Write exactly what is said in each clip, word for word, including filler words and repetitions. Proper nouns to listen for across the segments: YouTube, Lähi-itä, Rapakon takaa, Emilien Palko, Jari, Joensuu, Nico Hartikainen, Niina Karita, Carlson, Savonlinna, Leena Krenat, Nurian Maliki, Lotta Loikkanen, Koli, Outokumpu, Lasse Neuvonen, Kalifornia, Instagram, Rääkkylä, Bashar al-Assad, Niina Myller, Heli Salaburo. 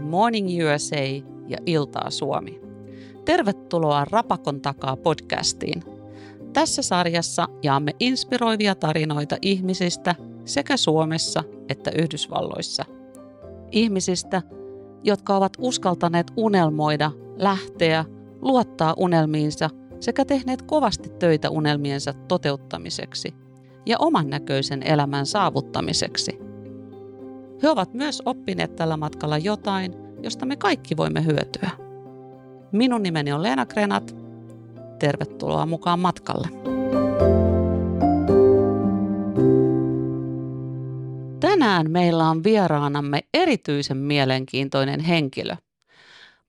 Morning U S A ja Iltaa Suomi. Tervetuloa Rapakon takaa podcastiin. Tässä sarjassa jaamme inspiroivia tarinoita ihmisistä sekä Suomessa että Yhdysvalloissa. Ihmisistä, jotka ovat uskaltaneet unelmoida, lähteä, luottaa unelmiinsa sekä tehneet kovasti töitä unelmiensa toteuttamiseksi ja oman näköisen elämän saavuttamiseksi. He ovat myös oppineet tällä matkalla jotain, josta me kaikki voimme hyötyä. Minun nimeni on Leena Krenat. Tervetuloa mukaan matkalle. Tänään meillä on vieraanamme erityisen mielenkiintoinen henkilö.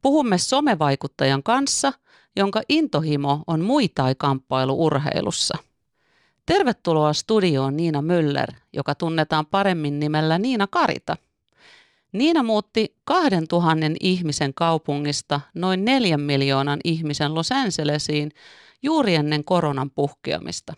Puhumme somevaikuttajan kanssa, jonka intohimo on muay thai-kamppailu urheilussa. Tervetuloa studioon Niina Myller, joka tunnetaan paremmin nimellä Niina Karita. Niina muutti kahdentuhannen ihmisen kaupungista noin neljän miljoonan ihmisen Los Angelesiin juuri ennen koronan puhkeamista.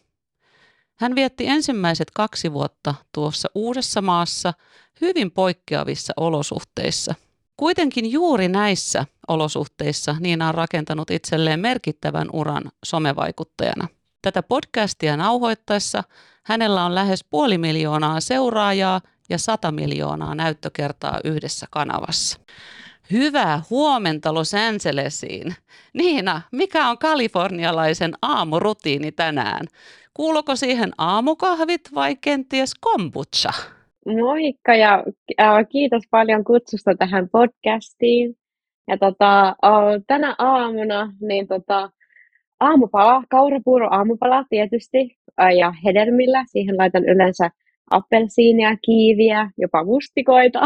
Hän vietti ensimmäiset kaksi vuotta tuossa uudessa maassa hyvin poikkeavissa olosuhteissa. Kuitenkin juuri näissä olosuhteissa Niina on rakentanut itselleen merkittävän uran somevaikuttajana. Tätä podcastia nauhoittaessa hänellä on lähes puoli miljoonaa seuraajaa ja sata miljoonaa näyttökertaa yhdessä kanavassa. Hyvää huomenta Los Angelesiin. Niina, mikä on kalifornialaisen aamurutiini tänään? Kuuluuko siihen aamukahvit vai kenties kombucha? Moikka ja kiitos paljon kutsusta tähän podcastiin. Ja tota, tänä aamuna niin tota, aamupala, kaurapuuro aamupala tietysti ja hedelmillä. Siihen laitan yleensä appelsiinia, kiiviä, jopa mustikoita.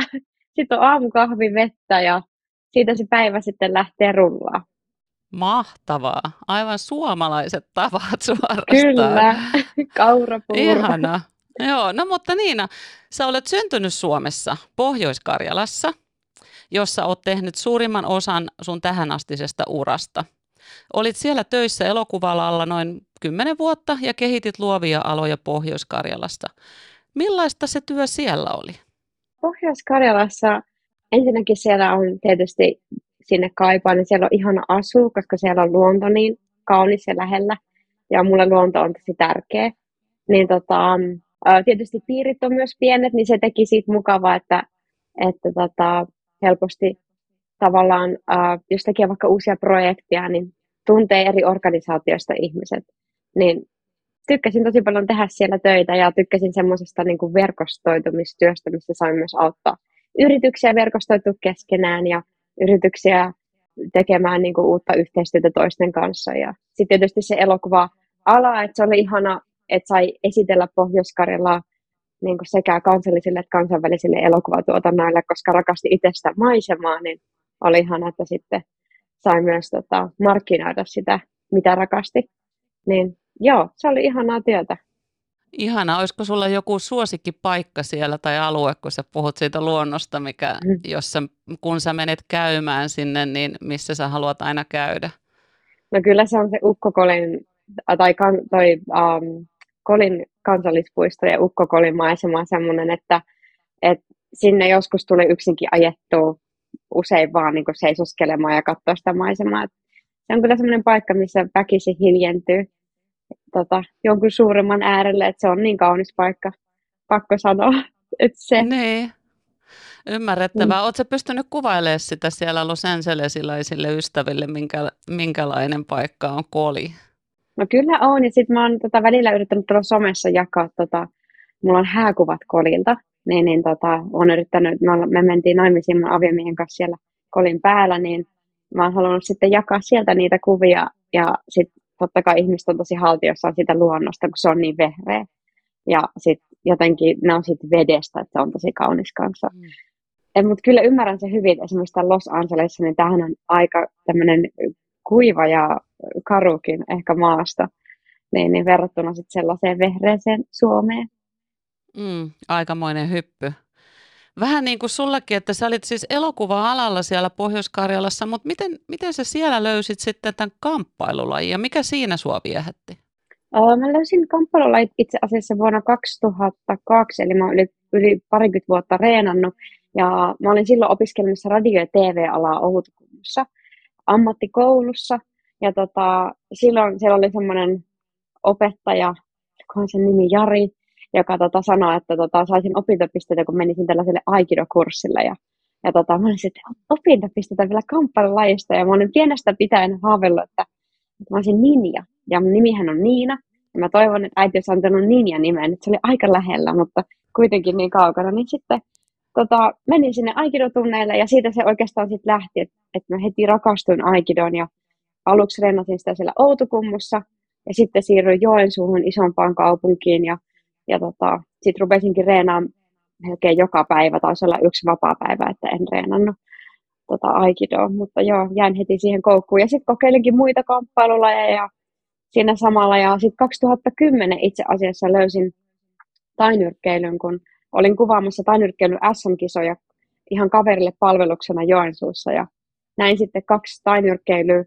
Sitten on aamukahvi, vettä ja siitä se päivä sitten lähtee rullaa. Mahtavaa. Aivan suomalaiset tavat suorastaan. Kyllä, kaurapuuro. Ihana. Joo, no mutta Niina, sä olet syntynyt Suomessa, Pohjois-Karjalassa, jossa olet tehnyt suurimman osan sun tähänastisesta urasta. Olit siellä töissä elokuva-alalla noin kymmenen vuotta ja kehitit luovia aloja Pohjois-Karjalasta. Millaista se työ siellä oli? Pohjois-Karjalassa ensinnäkin siellä on tietysti sinne kaipaan, niin siellä on ihana asua, koska siellä on luonto niin kaunis ja lähellä. Ja mulle luonto on tosi tärkeä. Niin tota, tietysti piirit on myös pienet, niin se teki siitä mukavaa, että, että tota, helposti tavallaan, jos tekee vaikka uusia projekteja, niin tuntee eri organisaatioista ihmiset. Niin tykkäsin tosi paljon tehdä siellä töitä ja tykkäsin semmoisesta niin kuin verkostoitumistyöstä, missä sain myös auttaa yrityksiä verkostoitua keskenään ja yrityksiä tekemään niin kuin uutta yhteistyötä toisten kanssa. Ja sitten tietysti se elokuva-ala, että se oli ihana, että sai esitellä Pohjois-Karjalaa niin kuin sekä kansallisille että kansainvälisille elokuvatuotannoille, koska rakastin itse sitä maisemaa, niin oli ihana, että sitten sai myös tota, markkinoida sitä, mitä rakasti. Niin joo, se oli ihanaa työtä. Ihanaa. Olisiko sulla joku suosikkipaikka siellä tai alue, kun sä puhut siitä luonnosta, mikä, mm. jossa, kun sä menet käymään sinne, niin missä sä haluat aina käydä? No kyllä se on se Ukkokolin, tai kan, toi, um, Kolin kansallispuisto ja Ukkokolin maisema on semmoinen, että et sinne joskus tuli yksinkin ajettua usein vaan niin seisoskelemaan ja katsoa sitä maisemaa. Et se on kyllä semmoinen paikka, missä väkisin hiljentyy tota, jonkun suuremman äärelle, että se on niin kaunis paikka, pakko sanoa. Et se. Niin, ymmärrettävää. Mm. Oletko pystynyt kuvailemaan sitä siellä Los Angelesilaisille ystäville, minkä, minkälainen paikka on Koli? No kyllä on, ja sitten mä oon tota, välillä yrittänyt tuolla somessa jakaa, tota, mulla on hääkuvat Kolilta, niin, niin tota, on yrittänyt, me, me mentiin naimisiin mun aviomiehen kanssa siellä Kolin päällä, niin mä oon halunnut sitten jakaa sieltä niitä kuvia, ja sitten totta kai ihmiset on tosi haltiossaan sitä luonnosta, kun se on niin vehreä, ja sitten jotenkin ne on siitä vedestä, että se on tosi kaunis kanssa. Mm. Mutta kyllä ymmärrän se hyvin, että esimerkiksi täällä Los Angelesissa, niin tämähän on aika tämmöinen kuiva ja karukin ehkä maasta, niin, niin verrattuna sitten sellaiseen vehreeseen Suomeen. Mm, aikamoinen hyppy. Vähän niin kuin sullakin, että sä olit siis elokuva-alalla siellä Pohjois-Karjalassa, mutta miten, miten sä siellä löysit sitten tämän kamppailulajin ja mikä siinä sua viehätti? Mä löysin kamppailulajit itse asiassa vuonna kaksituhattakaksi, eli mä olin yli parikymmentä vuotta reenannut, ja mä olin silloin opiskelemassa radio- ja tee vee-alaa Outokummussa ammattikoulussa, ja tota, silloin siellä oli semmoinen opettaja, joka on sen nimi Jari, joka tota, sanoi, että tota, saisin opintopisteitä, kun menisin tällaiselle aikido-kurssille, ja, ja tota, mä olin sitten opintopisteitä vielä kamppailulajista, ja mä olin pienestä pitäen haaveillut, että mä olisin Ninja, ja mun nimihän on Niina, ja mä toivon, että äiti olisi antanut Ninja-nimen, että se oli aika lähellä, mutta kuitenkin niin kaukana, niin sitten tota, menin sinne aikidotunneille, ja siitä se oikeastaan sitten lähti, että et mä heti rakastuin aikidoon, ja aluksi rennasin sitä siellä Outokummussa, ja sitten siirryin Joensuuhun isompaan kaupunkiin, ja, ja tota, sitten rupesinkin reenaamaan melkein joka päivä, taisi olla yksi vapaa päivä, että en reenannut tota, aikidoa, mutta joo, jäin heti siihen koukkuun, ja sitten kokeilinkin muita kamppailulajeja, ja siinä samalla, ja sitten kaksituhattakymmenen itse asiassa löysin tainyrkkeilyn, kun olin kuvaamassa tainyrkkeilyn äs äm-kisoja ihan kaverille palveluksena Joensuussa, ja näin sitten kaksi tainyrkkeilyä,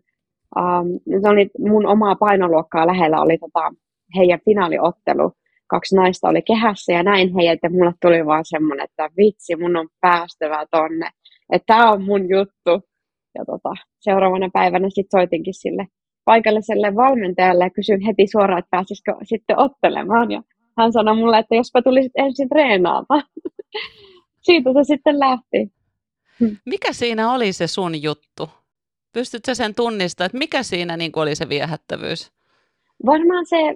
ähm, se oli mun omaa painoluokkaa lähellä, oli tota, heidän finaaliottelu, kaksi naista oli kehässä, ja näin heidät, ja mulle tuli vaan semmoinen, että vitsi, mun on päästävä tonne, että tää on mun juttu, ja tota, seuraavana päivänä sitten soitinkin sille paikalliselle valmentajalle ja kysyin heti suoraan, että pääsisikö sitten ottelemaan. Ja hän sanoi mulle, että jospa tulisit ensin treenaamaan. Siitä se sitten lähti. Mikä siinä oli se sun juttu? Pystytkö sen tunnistamaan, että mikä siinä niin oli se viehättävyys? Varmaan se,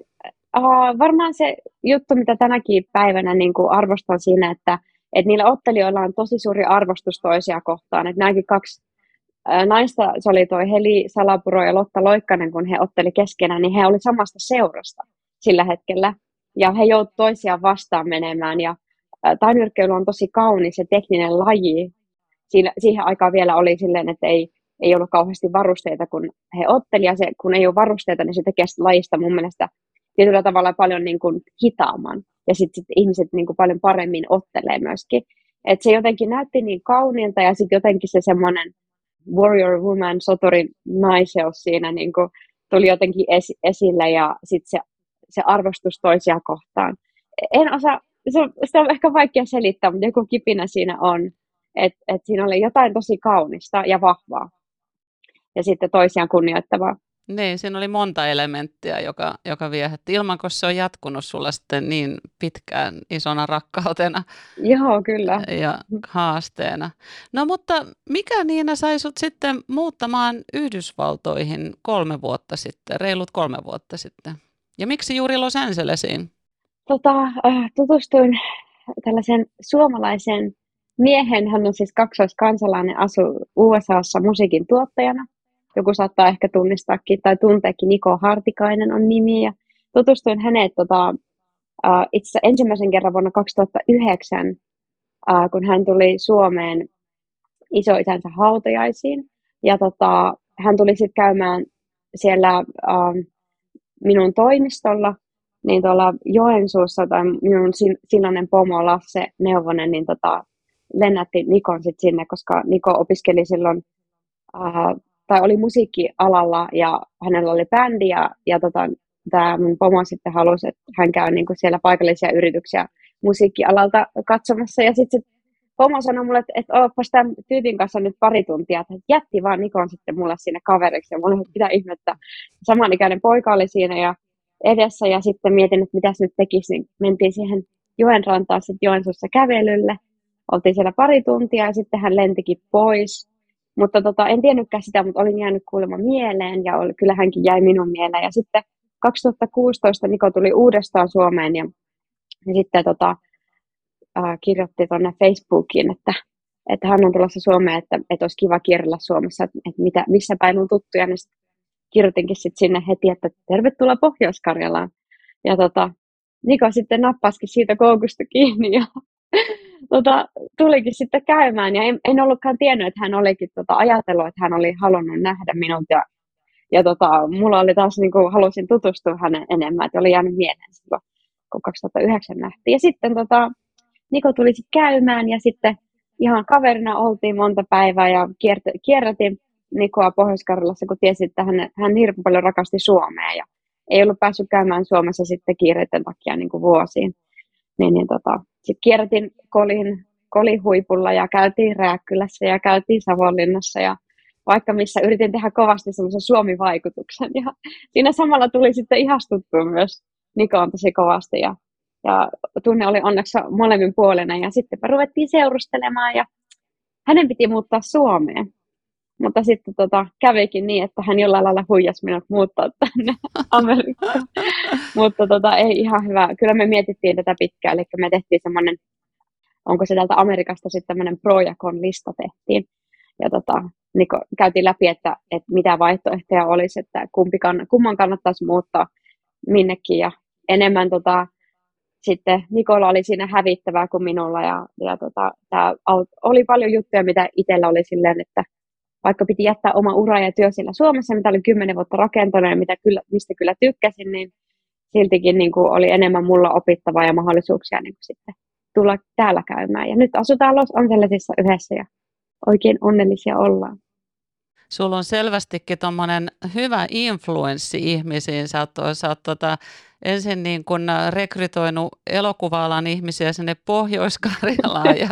äh, varmaan se juttu, mitä tänäkin päivänä niin arvostan siinä, että, että niillä ottelijoilla on tosi suuri arvostus toisia kohtaan. Että nämäkin kaksi naista, se oli toi Heli Salaburo ja Lotta Loikkanen, kun he otteli keskenään, niin he oli samasta seurasta sillä hetkellä. Ja he joutuivat toisiaan vastaan menemään. Ja tainyrkkeily on tosi kaunis ja tekninen laji. Siinä, siihen aikaan vielä oli silleen, että ei, ei ollut kauheasti varusteita, kun he otteli. Ja se, kun ei ole varusteita, niin se tekee lajista mun mielestä tietyllä tavalla paljon niin kuin hitaamman. Ja sitten sit ihmiset niin kuin paljon paremmin ottelee myöskin. Et se jotenkin näytti niin kauniilta ja sitten jotenkin se semmoinen warrior woman, soturin naiseus siinä niin kuin tuli jotenkin esi- esille ja sitten se, se arvostus toisia kohtaan. En osaa, se on, sitä on ehkä vaikea selittää, mutta joku kipinä siinä on, että et siinä oli jotain tosi kaunista ja vahvaa ja sitten toisiaan kunnioittavaa. Niin, siinä oli monta elementtiä, joka, joka viehätti, ilman kun se on jatkunut sulla sitten niin pitkään isona rakkautena. Joo, kyllä. Ja haasteena. No mutta mikä Niina sai sut sitten muuttamaan Yhdysvaltoihin kolme vuotta sitten, reilut kolme vuotta sitten? Ja miksi juuri Los Angelesiin? Tota, tutustuin tällaisen suomalaisen miehen, hän on siis kaksoiskansalainen, asuu U S A:ssa musiikin tuottajana. Joku saattaa ehkä tunnistaakin tai tunteekin, Nico Hartikainen on nimi. Ja tutustuin häneen tota, uh, itse ensimmäisen kerran vuonna kaksituhattayhdeksän, uh, kun hän tuli Suomeen isoisänsä hautajaisiin. Ja tota, hän tuli sitten käymään siellä uh, minun toimistolla, niin tuolla Joensuussa, tai minun silloinen pomo Lasse Neuvonen, niin tota, lennätti Nikon sitten sinne, koska Niko opiskeli silloin... Uh, tai oli musiikkialalla ja hänellä oli bändi ja, ja tota, tämä mun pomo sitten halusi, että hän käy niinku siellä paikallisia yrityksiä musiikkialalta katsomassa. Ja sitten sit pomo sanoi mulle, että et, ootpas tämän tyypin kanssa nyt pari tuntia, että jätti vaan Nikon sitten mulle siinä kaveriksi. Ja mulla oli pitää ihmettä. Samanikäinen poika oli siinä ja edessä ja sitten mietin, että mitäs nyt tekisi. Niin mentiin siihen Joenrantaan sitten Joensuussa kävelylle. Oltiin siellä pari tuntia ja sitten hän lentikin pois. Mutta tota, en tiennytkään sitä, mutta olin jäänyt kuulemma mieleen ja oli, kyllä hänkin jäi minun mieleen. Ja sitten kaksituhattakuusitoista Niko tuli uudestaan Suomeen ja, ja sitten tota, äh, kirjoitti tuonne Facebookiin, että, että hän on tulossa Suomeen, että, että olisi kiva kierrellä Suomessa, että, että mitä, missä päin on tuttuja. Niin sit kirjoitinkin sit sinne heti, että tervetuloa Pohjois-Karjalaan. Ja tota, Niko sitten nappasikin siitä koukusta kiinni ja... Tota, tulikin sitten käymään ja en, en ollutkaan tiennyt, että hän olikin tota, ajatellut, että hän oli halunnut nähdä minut ja, ja tota, mulla oli taas niin kuin halusin tutustua hänen enemmän, että oli jäänyt mieleen silloin, kun kaksituhattayhdeksän nähtiin. Ja sitten tota, Niko tuli sitten käymään ja sitten ihan kaverina oltiin monta päivää ja kierrätin Nikoa Pohjois-Karjalassa, kun tiesin, että hän, hän hirveän paljon rakasti Suomea ja ei ollut päässyt käymään Suomessa sitten kiireiden takia niin kuin vuosiin. Niin, niin tota, sitten kiertin kolin, kolin huipulla ja käytiin Rääkkylässä ja käytiin Savonlinnassa ja vaikka missä yritin tehdä kovasti semmoisen Suomi-vaikutuksen. Ja siinä samalla tuli sitten ihastuttua myös Nikoon tosi kovasti ja, ja tunne oli onneksi molemmin puolena ja sittenpä ruvettiin seurustelemaan ja hänen piti muuttaa Suomeen. Mutta sitten tota, kävikin niin, että hän jollain lailla huijasi minut muuttaa tänne Amerikkaan. Mutta tota, ei ihan hyvä. Kyllä me mietittiin tätä pitkään. Eli me tehtiin semmoinen, onko se täältä Amerikasta sitten tämmöinen pro ja con lista tehtiin. Ja tota, niin käytiin läpi, että, että mitä vaihtoehtoja olisi, että kumpi kann- kumman kannattaisi muuttaa minnekin. Ja enemmän tota, sitten Nikolla oli siinä hävittävää kuin minulla. Ja, ja tota, tää oli paljon juttuja, mitä itsellä oli silleen, että vaikka piti jättää oma ura ja työ siellä Suomessa, mitä oli kymmenen vuotta rakentanut ja mitä kyllä, mistä kyllä tykkäsin, niin siltikin niin kuin oli enemmän mulla opittavaa ja mahdollisuuksia niin kuin sitten tulla täällä käymään. Ja nyt asutaan Los Angelesissa yhdessä ja oikein onnellisia ollaan. Sulla on selvästikin tuommoinen hyvä influenssi ihmisiin. Sä oot, sä oot tota, ensin niin kun rekrytoinut elokuva-alan ihmisiä sinne Pohjois-Karjalaan ja,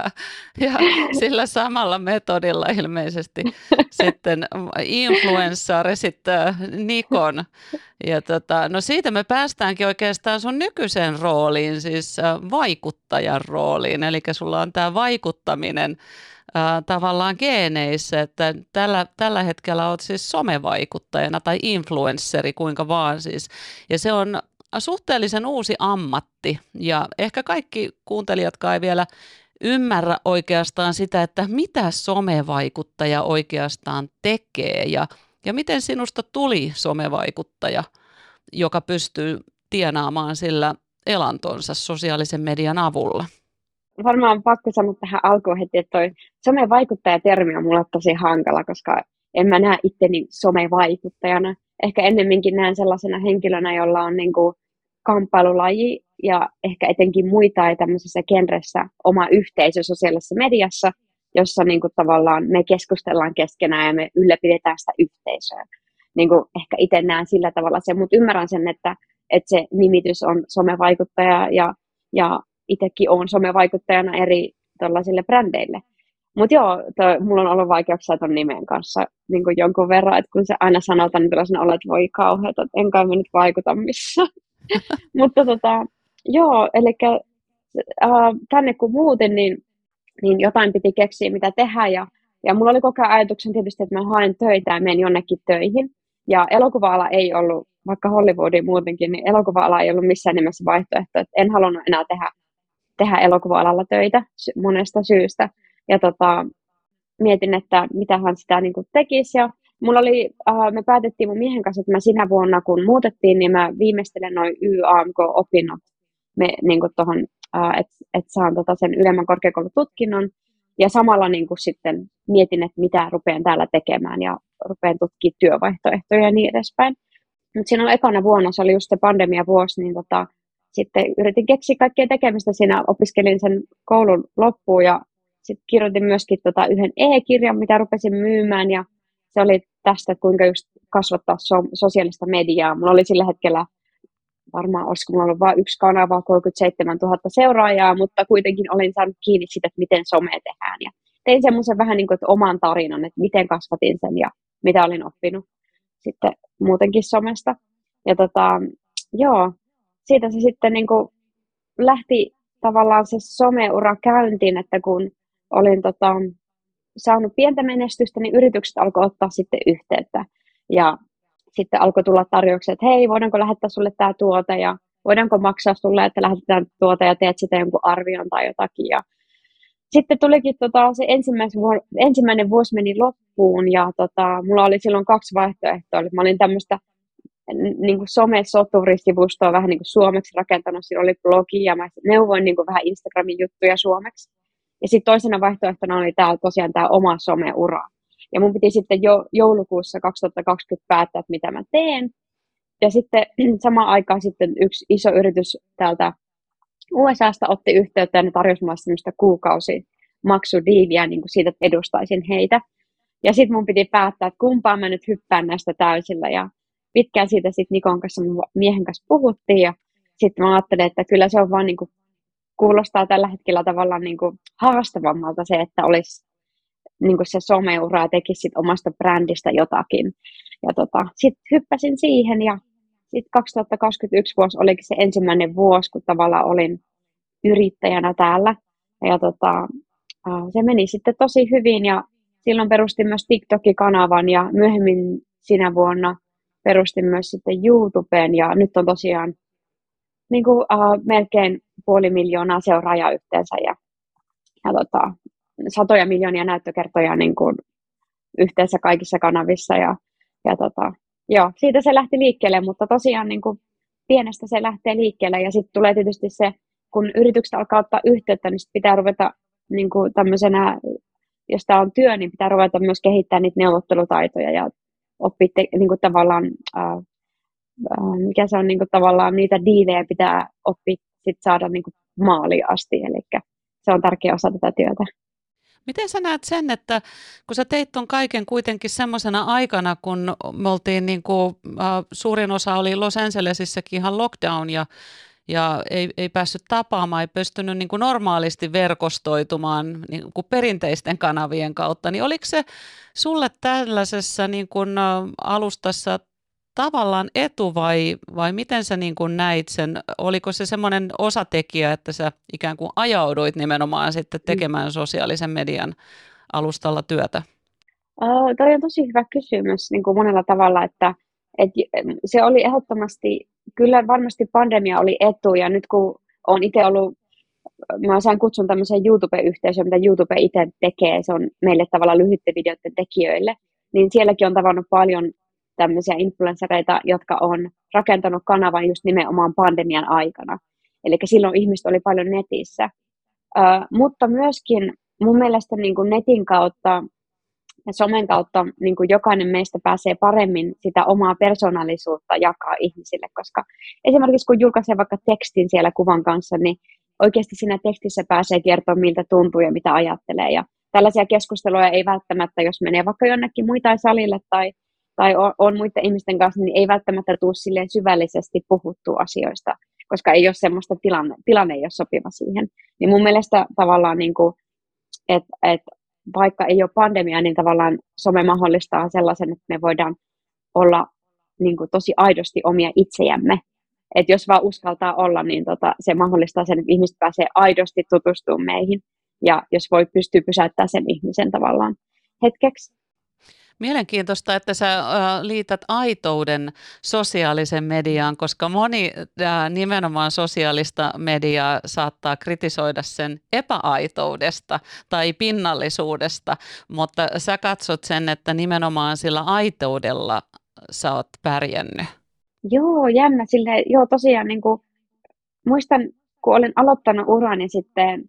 ja sillä samalla metodilla ilmeisesti sitten influenssari sitten Nikon. Ja tota, no siitä me päästäänkin oikeastaan sun nykyisen rooliin, siis vaikuttajan rooliin. Eli sulla on tämä vaikuttaminen tavallaan geeneissä, että tällä, tällä hetkellä olet siis somevaikuttajana tai influensseri, kuinka vaan siis. Ja se on suhteellisen uusi ammatti ja ehkä kaikki kuuntelijatkaan ei vielä ymmärrä oikeastaan sitä, että mitä somevaikuttaja oikeastaan tekee ja, ja miten sinusta tuli somevaikuttaja, joka pystyy tienaamaan sillä elantonsa sosiaalisen median avulla. Varmaan on pakko sanoa tähän alkuun heti, että toi somevaikuttajatermi on mulle tosi hankala, koska en mä näe itteni somevaikuttajana. Ehkä ennemminkin näen sellaisena henkilönä, jolla on niin kuin kamppailulaji ja ehkä etenkin muita ei tämmöisessä genressä oma yhteisö sosiaalisessa mediassa, jossa niin kuin tavallaan me keskustellaan keskenään ja me ylläpidetään sitä yhteisöä. Niin kuin ehkä itse näen sillä tavalla sen, mutta ymmärrän sen, että, että se nimitys on somevaikuttaja ja, ja itsekin olen somevaikuttajana eri tuollaisille brändeille. Mutta joo, toi, mulla on ollut vaikeuksia ton nimen kanssa niin kuin jonkun verran, että kun se aina sanotaan, niin tulee sanoa, että voi kauheata, että en kai mä nyt vaikuta missään. Mutta tota, joo, eli äh, tänne kun muuten, niin, niin jotain piti keksiä, mitä tehdä. Ja, ja mulla oli koko ajan ajatuksen tietysti, että mä haen töitä ja menen jonnekin töihin. Ja elokuva-ala ei ollut, vaikka Hollywoodin muutenkin, niin elokuva-ala ei ollut missään nimessä vaihtoehto. Että en halunnut enää tehdä. tehdä elokuva-alalla töitä monesta syystä. Ja tota, mietin, että mitähän sitä niin kuin tekisi. Ja mulla oli, äh, me päätettiin mun miehen kanssa, että mä sinä vuonna, kun muutettiin, niin mä viimeistelen noin Y A M K-opinnot. Me, niin kuin tohon, äh, että et saan tota sen ylemmän korkeakoulututkinnon. Ja samalla niin kuin sitten mietin, että mitä rupean täällä tekemään ja rupean tutkimaan työvaihtoehtoja ja niin edespäin. Mutta siinä on ekana vuonna, se oli just se pandemiavuosi, niin tota, sitten yritin keksiä kaikkea tekemistä siinä, opiskelin sen koulun loppuun ja sitten kirjoitin myöskin tota yhden e-kirjan, mitä rupesin myymään ja se oli tästä, kuinka just kasvattaa so- sosiaalista mediaa. Mulla oli sillä hetkellä, varmaan olisiko mulla ollut vain yksi kanava, kolmekymmentäseitsemäntuhatta seuraajaa, mutta kuitenkin olin saanut kiinni siitä, että miten somea tehdään. Ja tein semmoisen vähän niin kuin oman tarinan, että miten kasvatin sen ja mitä olin oppinut sitten muutenkin somesta. Ja tota, joo. Siitä se sitten niin kuin lähti tavallaan se someura käyntiin, että kun olin tota, saanut pientä menestystä, niin yritykset alkoi ottaa sitten yhteyttä. Ja sitten alkoi tulla tarjouksia, että hei, voidaanko lähettää sulle tämä tuote ja voidaanko maksaa sulle, että lähetetään tuote ja teet sitä jonkun arvion tai jotakin. Ja sitten tulikin tota, se vuor- ensimmäinen vuosi meni loppuun ja tota, mulla oli silloin kaksi vaihtoehtoa. Mä olin tämmöistä niin kuin some-soturisivustoa vähän niin kuin suomeksi rakentanut, siinä oli blogi ja mä neuvoin niin kuin vähän Instagramin juttuja suomeksi. Ja sitten toisena vaihtoehtona oli tää, tosiaan tämä oma some-ura. Ja mun piti sitten jo, joulukuussa kaksituhattakaksikymmentä päättää, että mitä mä teen. Ja sitten samaan aikaan sitten yksi iso yritys täältä U S A:sta otti yhteyttä ja ne tarjosi mulle semmoista kuukausimaksudiiliä niin kuin siitä, että edustaisin heitä. Ja sitten mun piti päättää, että kumpaan mä nyt hyppään näistä täysillä ja pitkään siitä sitten Nikon kanssa, miehen kanssa puhuttiin ja sitten mä ajattelin, että kyllä se on vaan niin kuin, kuulostaa tällä hetkellä tavallaan niin kuin haastavammalta se, että olisi niin kuin se someura ja tekisi sit omasta brändistä jotakin. Ja tota, sitten hyppäsin siihen ja sitten kaksituhattakaksikymmentäyksi vuosi olikin se ensimmäinen vuosi, kun tavallaan olin yrittäjänä täällä. Ja tota, se meni sitten tosi hyvin ja silloin perustin myös TikTok-kanavan ja myöhemmin sinä vuonna perustin myös sitten YouTubeen ja nyt on tosiaan niin kuin, uh, melkein puoli miljoonaa seuraajaa yhteensä ja, ja tota, satoja miljoonia näyttökertoja niin kuin, yhteensä kaikissa kanavissa ja, ja tota, joo, siitä se lähti liikkeelle, mutta tosiaan niin kuin, pienestä se lähtee liikkeelle ja sitten tulee tietysti se, kun yritykset alkaa ottaa yhteyttä, niin pitää ruveta niin kuin, tämmöisenä, jos tämä on työ, niin pitää ruveta myös kehittämään niitä neuvottelutaitoja ja oppii te, niin kuin, tavallaan uh, mikä se on niin kuin, tavallaan niitä diilejä pitää oppia sit saada niin kuin, maaliin asti, eli se on tärkeä osa tätä työtä. Miten sä näet sen, että kun sä teit ton kaiken kuitenkin semmoisena aikana, kun me oltiin niin kuin, äh, suurin osa oli Los Angelesissäkin ihan lockdown ja, ja ei, ei päässyt tapaamaan, ei pystynyt niin kuin normaalisti verkostoitumaan niin kuin perinteisten kanavien kautta, niin oliko se sulle tällaisessa niin kuin, äh, alustassa tavallaan etu vai, vai miten sä niin kuin näit sen? Oliko se semmoinen osatekijä, että sä ikään kuin ajauduit nimenomaan sitten tekemään sosiaalisen median alustalla työtä? Oh, toi on tosi hyvä kysymys niin kuin monella tavalla, että, että se oli ehdottomasti, kyllä varmasti pandemia oli etu ja nyt kun olen itse ollut, mä sain kutsun tämmöiseen YouTube-yhteisöön, mitä YouTube itse tekee, se on meille tavallaan lyhyiden videoiden tekijöille, niin sielläkin on tavannut paljon tämmöisiä influenssereita, jotka on rakentanut kanavan just nimenomaan pandemian aikana. Eli silloin ihmiset oli paljon netissä. Ö, mutta myöskin mun mielestä niin kuin netin kautta ja somen kautta niin kuin jokainen meistä pääsee paremmin sitä omaa persoonallisuutta jakaa ihmisille, koska esimerkiksi kun julkaisee vaikka tekstin siellä kuvan kanssa, niin oikeasti siinä tekstissä pääsee kertomaan, miltä tuntuu ja mitä ajattelee. Ja tällaisia keskusteluja ei välttämättä, jos menee vaikka jonnekin muita salille tai tai on, on muiden ihmisten kanssa, niin ei välttämättä tule silleen syvällisesti puhuttua asioista, koska ei ole semmoista tilanne, tilanne ei ole sopiva siihen. Niin mun mielestä tavallaan, niin kuin, että et, vaikka ei ole pandemia, niin tavallaan some mahdollistaa sellaisen, että me voidaan olla niin kuin, tosi aidosti omia itsejämme. Että jos vaan uskaltaa olla, niin tota, se mahdollistaa sen, että ihmiset pääsee aidosti tutustumaan meihin. Ja jos voi pystyy pysäyttämään sen ihmisen tavallaan hetkeksi. Mielenkiintoista, että sä liität aitouden sosiaalisen mediaan, koska moni nimenomaan sosiaalista mediaa saattaa kritisoida sen epäaitoudesta tai pinnallisuudesta, mutta sä katsot sen, että nimenomaan sillä aitoudella sä oot pärjännyt. Joo, jännä. Silleen, joo, tosiaan niin kuin, muistan, kun olen aloittanut urani sitten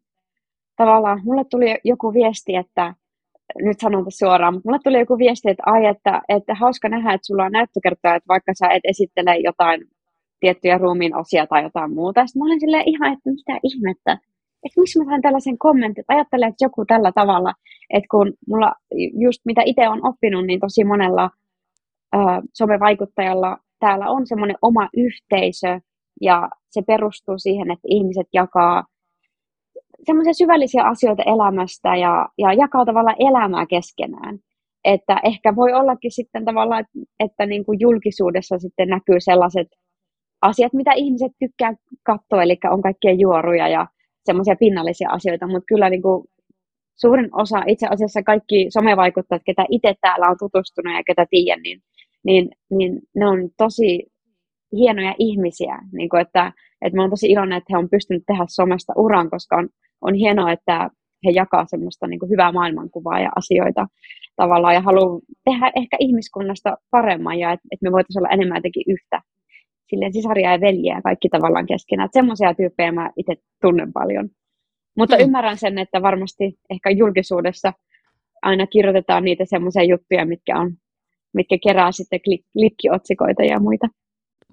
tavallaan mulle tuli joku viesti, että nyt sanon tässä suoraan, mutta mulle tuli joku viesti, että, ai, että, että hauska nähdä, että sulla on näyttökertoja, että vaikka sä et esittele jotain tiettyjä ruumiin osia tai jotain muuta. Sitten mä olin silleen ihan, että mitä ihmettä, että miksi mä sain tällaisen kommentin, että ajattelen, että joku tällä tavalla, että kun mulla just mitä itse on oppinut, niin tosi monella äh, somevaikuttajalla täällä on semmoinen oma yhteisö ja se perustuu siihen, että ihmiset jakaa semmoisia syvällisiä asioita elämästä ja, ja jakaa tavallaan elämää keskenään. Että ehkä voi ollakin sitten tavallaan, että, että niin kuin julkisuudessa sitten näkyy sellaiset asiat, mitä ihmiset tykkää katsoa, eli on kaikkia juoruja ja semmoisia pinnallisia asioita, mutta kyllä niin kuin suurin osa, itse asiassa kaikki somevaikuttajat, ketä itse täällä on tutustunut ja ketä tiedän, niin, niin, niin ne on tosi hienoja ihmisiä, niin kuin että, että mä oon tosi iloinen, että he on pystynyt tehdä somesta uran, koska on On hienoa, että he jakaa semmoista niin kuin hyvää maailmankuvaa ja asioita tavallaan ja haluaa tehdä ehkä ihmiskunnasta paremman ja että et me voitaisiin olla enemmän jotenkin yhtä. Silleen sisaria ja veljiä kaikki tavallaan keskenään. Semmoisia tyyppejä mä itse tunnen paljon. Mutta mm. ymmärrän sen, että varmasti ehkä julkisuudessa aina kirjoitetaan niitä semmoisia juttuja, mitkä, on, mitkä kerää sitten klik- klikkiotsikoita ja muita.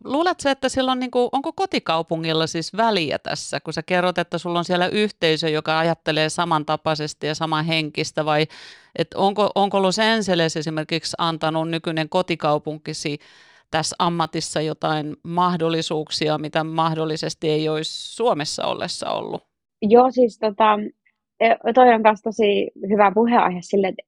Luuletko, että silloin, niin kuin, onko kotikaupungilla siis väliä tässä, kun sä kerrot, että sulla on siellä yhteisö, joka ajattelee samantapaisesti ja samanhenkistä, vai että onko, onko Los Angeles esimerkiksi antanut nykyinen kotikaupunkisi tässä ammatissa jotain mahdollisuuksia, mitä mahdollisesti ei olisi Suomessa ollessa ollut? Joo, siis tota, toi on myös tosi hyvä puheenaihe sille, että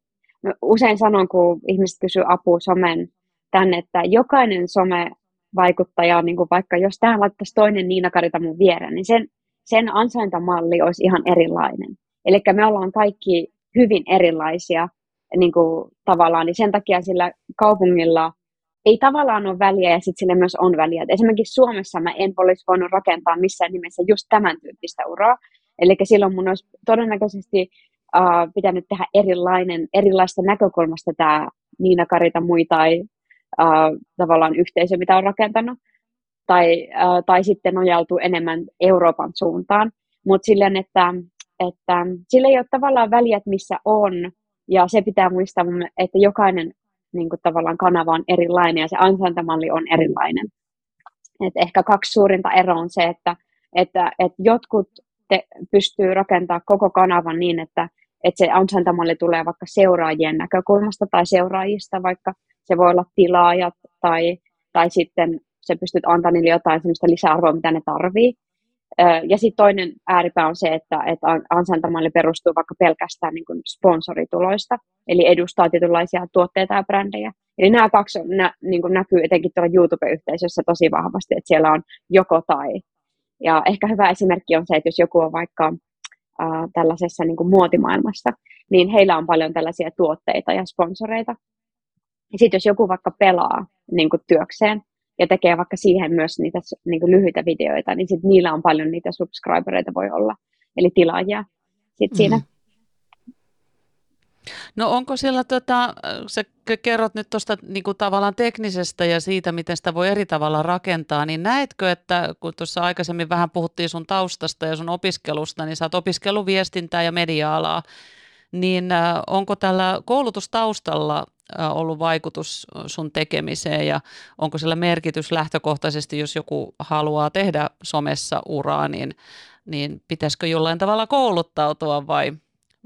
usein sanon, kun ihmiset kysyy apua somen tänne, että jokainen somevaikuttaja, niin kuin vaikka jos tähän laittaisi toinen Niina Karita mun viereen, niin sen, sen ansaintamalli olisi ihan erilainen. Eli me ollaan kaikki hyvin erilaisia niin kuin tavallaan, niin sen takia sillä kaupungilla ei tavallaan ole väliä ja sitten sillä myös on väliä. Et esimerkiksi Suomessa mä en olisi voinut rakentaa missään nimessä just tämän tyyppistä uraa. Eli silloin mun olisi todennäköisesti äh, pitänyt tehdä erilainen, erilaista näkökulmasta tämä Niina Karita Mui tai äh, tavallaan yhteisö, mitä on rakentanut. Tai, äh, tai sitten nojautuu enemmän Euroopan suuntaan. Mutta silleen, että, että sillä ei ole tavallaan väliä, että missä on. Ja se pitää muistaa, että jokainen niin kuin tavallaan kanava on erilainen ja se ansaintamalli on erilainen. Et ehkä kaksi suurinta eroa on se, että, että, että jotkut te, pystyy rakentamaan koko kanavan niin, että, että se ansaintamalli tulee vaikka seuraajien näkökulmasta tai seuraajista, vaikka se voi olla tilaajat tai, tai sitten se pystyt antamaan niille jotain sellaista lisäarvoa, mitä ne tarvii. Ja sitten toinen ääripää on se, että, että ansaintamalli perustuu vaikka pelkästään niin kuin sponsorituloista, eli edustaa tietynlaisia tuotteita ja brändejä. Eli nämä kaksi nä, niin kuin näkyy etenkin tuolla YouTube-yhteisössä tosi vahvasti, että siellä on joko tai. Ja ehkä hyvä esimerkki on se, että jos joku on vaikka äh, tällaisessa niin kuin muotimaailmassa, niin heillä on paljon tällaisia tuotteita ja sponsoreita. Ja sitten jos joku vaikka pelaa niin kuin työkseen, ja tekee vaikka siihen myös niitä niin kuin lyhyitä videoita, niin sitten niillä on paljon niitä subscribereita voi olla, eli tilaajia sitten siinä. Mm. No onko siellä, tota, sä kerrot nyt tuosta niin kuin tavallaan teknisestä ja siitä, miten sitä voi eri tavalla rakentaa, niin näetkö, että kun tuossa aikaisemmin vähän puhuttiin sun taustasta ja sun opiskelusta, niin sä oot opiskellut viestintää ja media-alaa, niin onko tällä koulutustaustalla ollut vaikutus sun tekemiseen ja onko sillä merkitys lähtökohtaisesti, jos joku haluaa tehdä somessa uraa, niin, niin pitäisikö jollain tavalla kouluttautua vai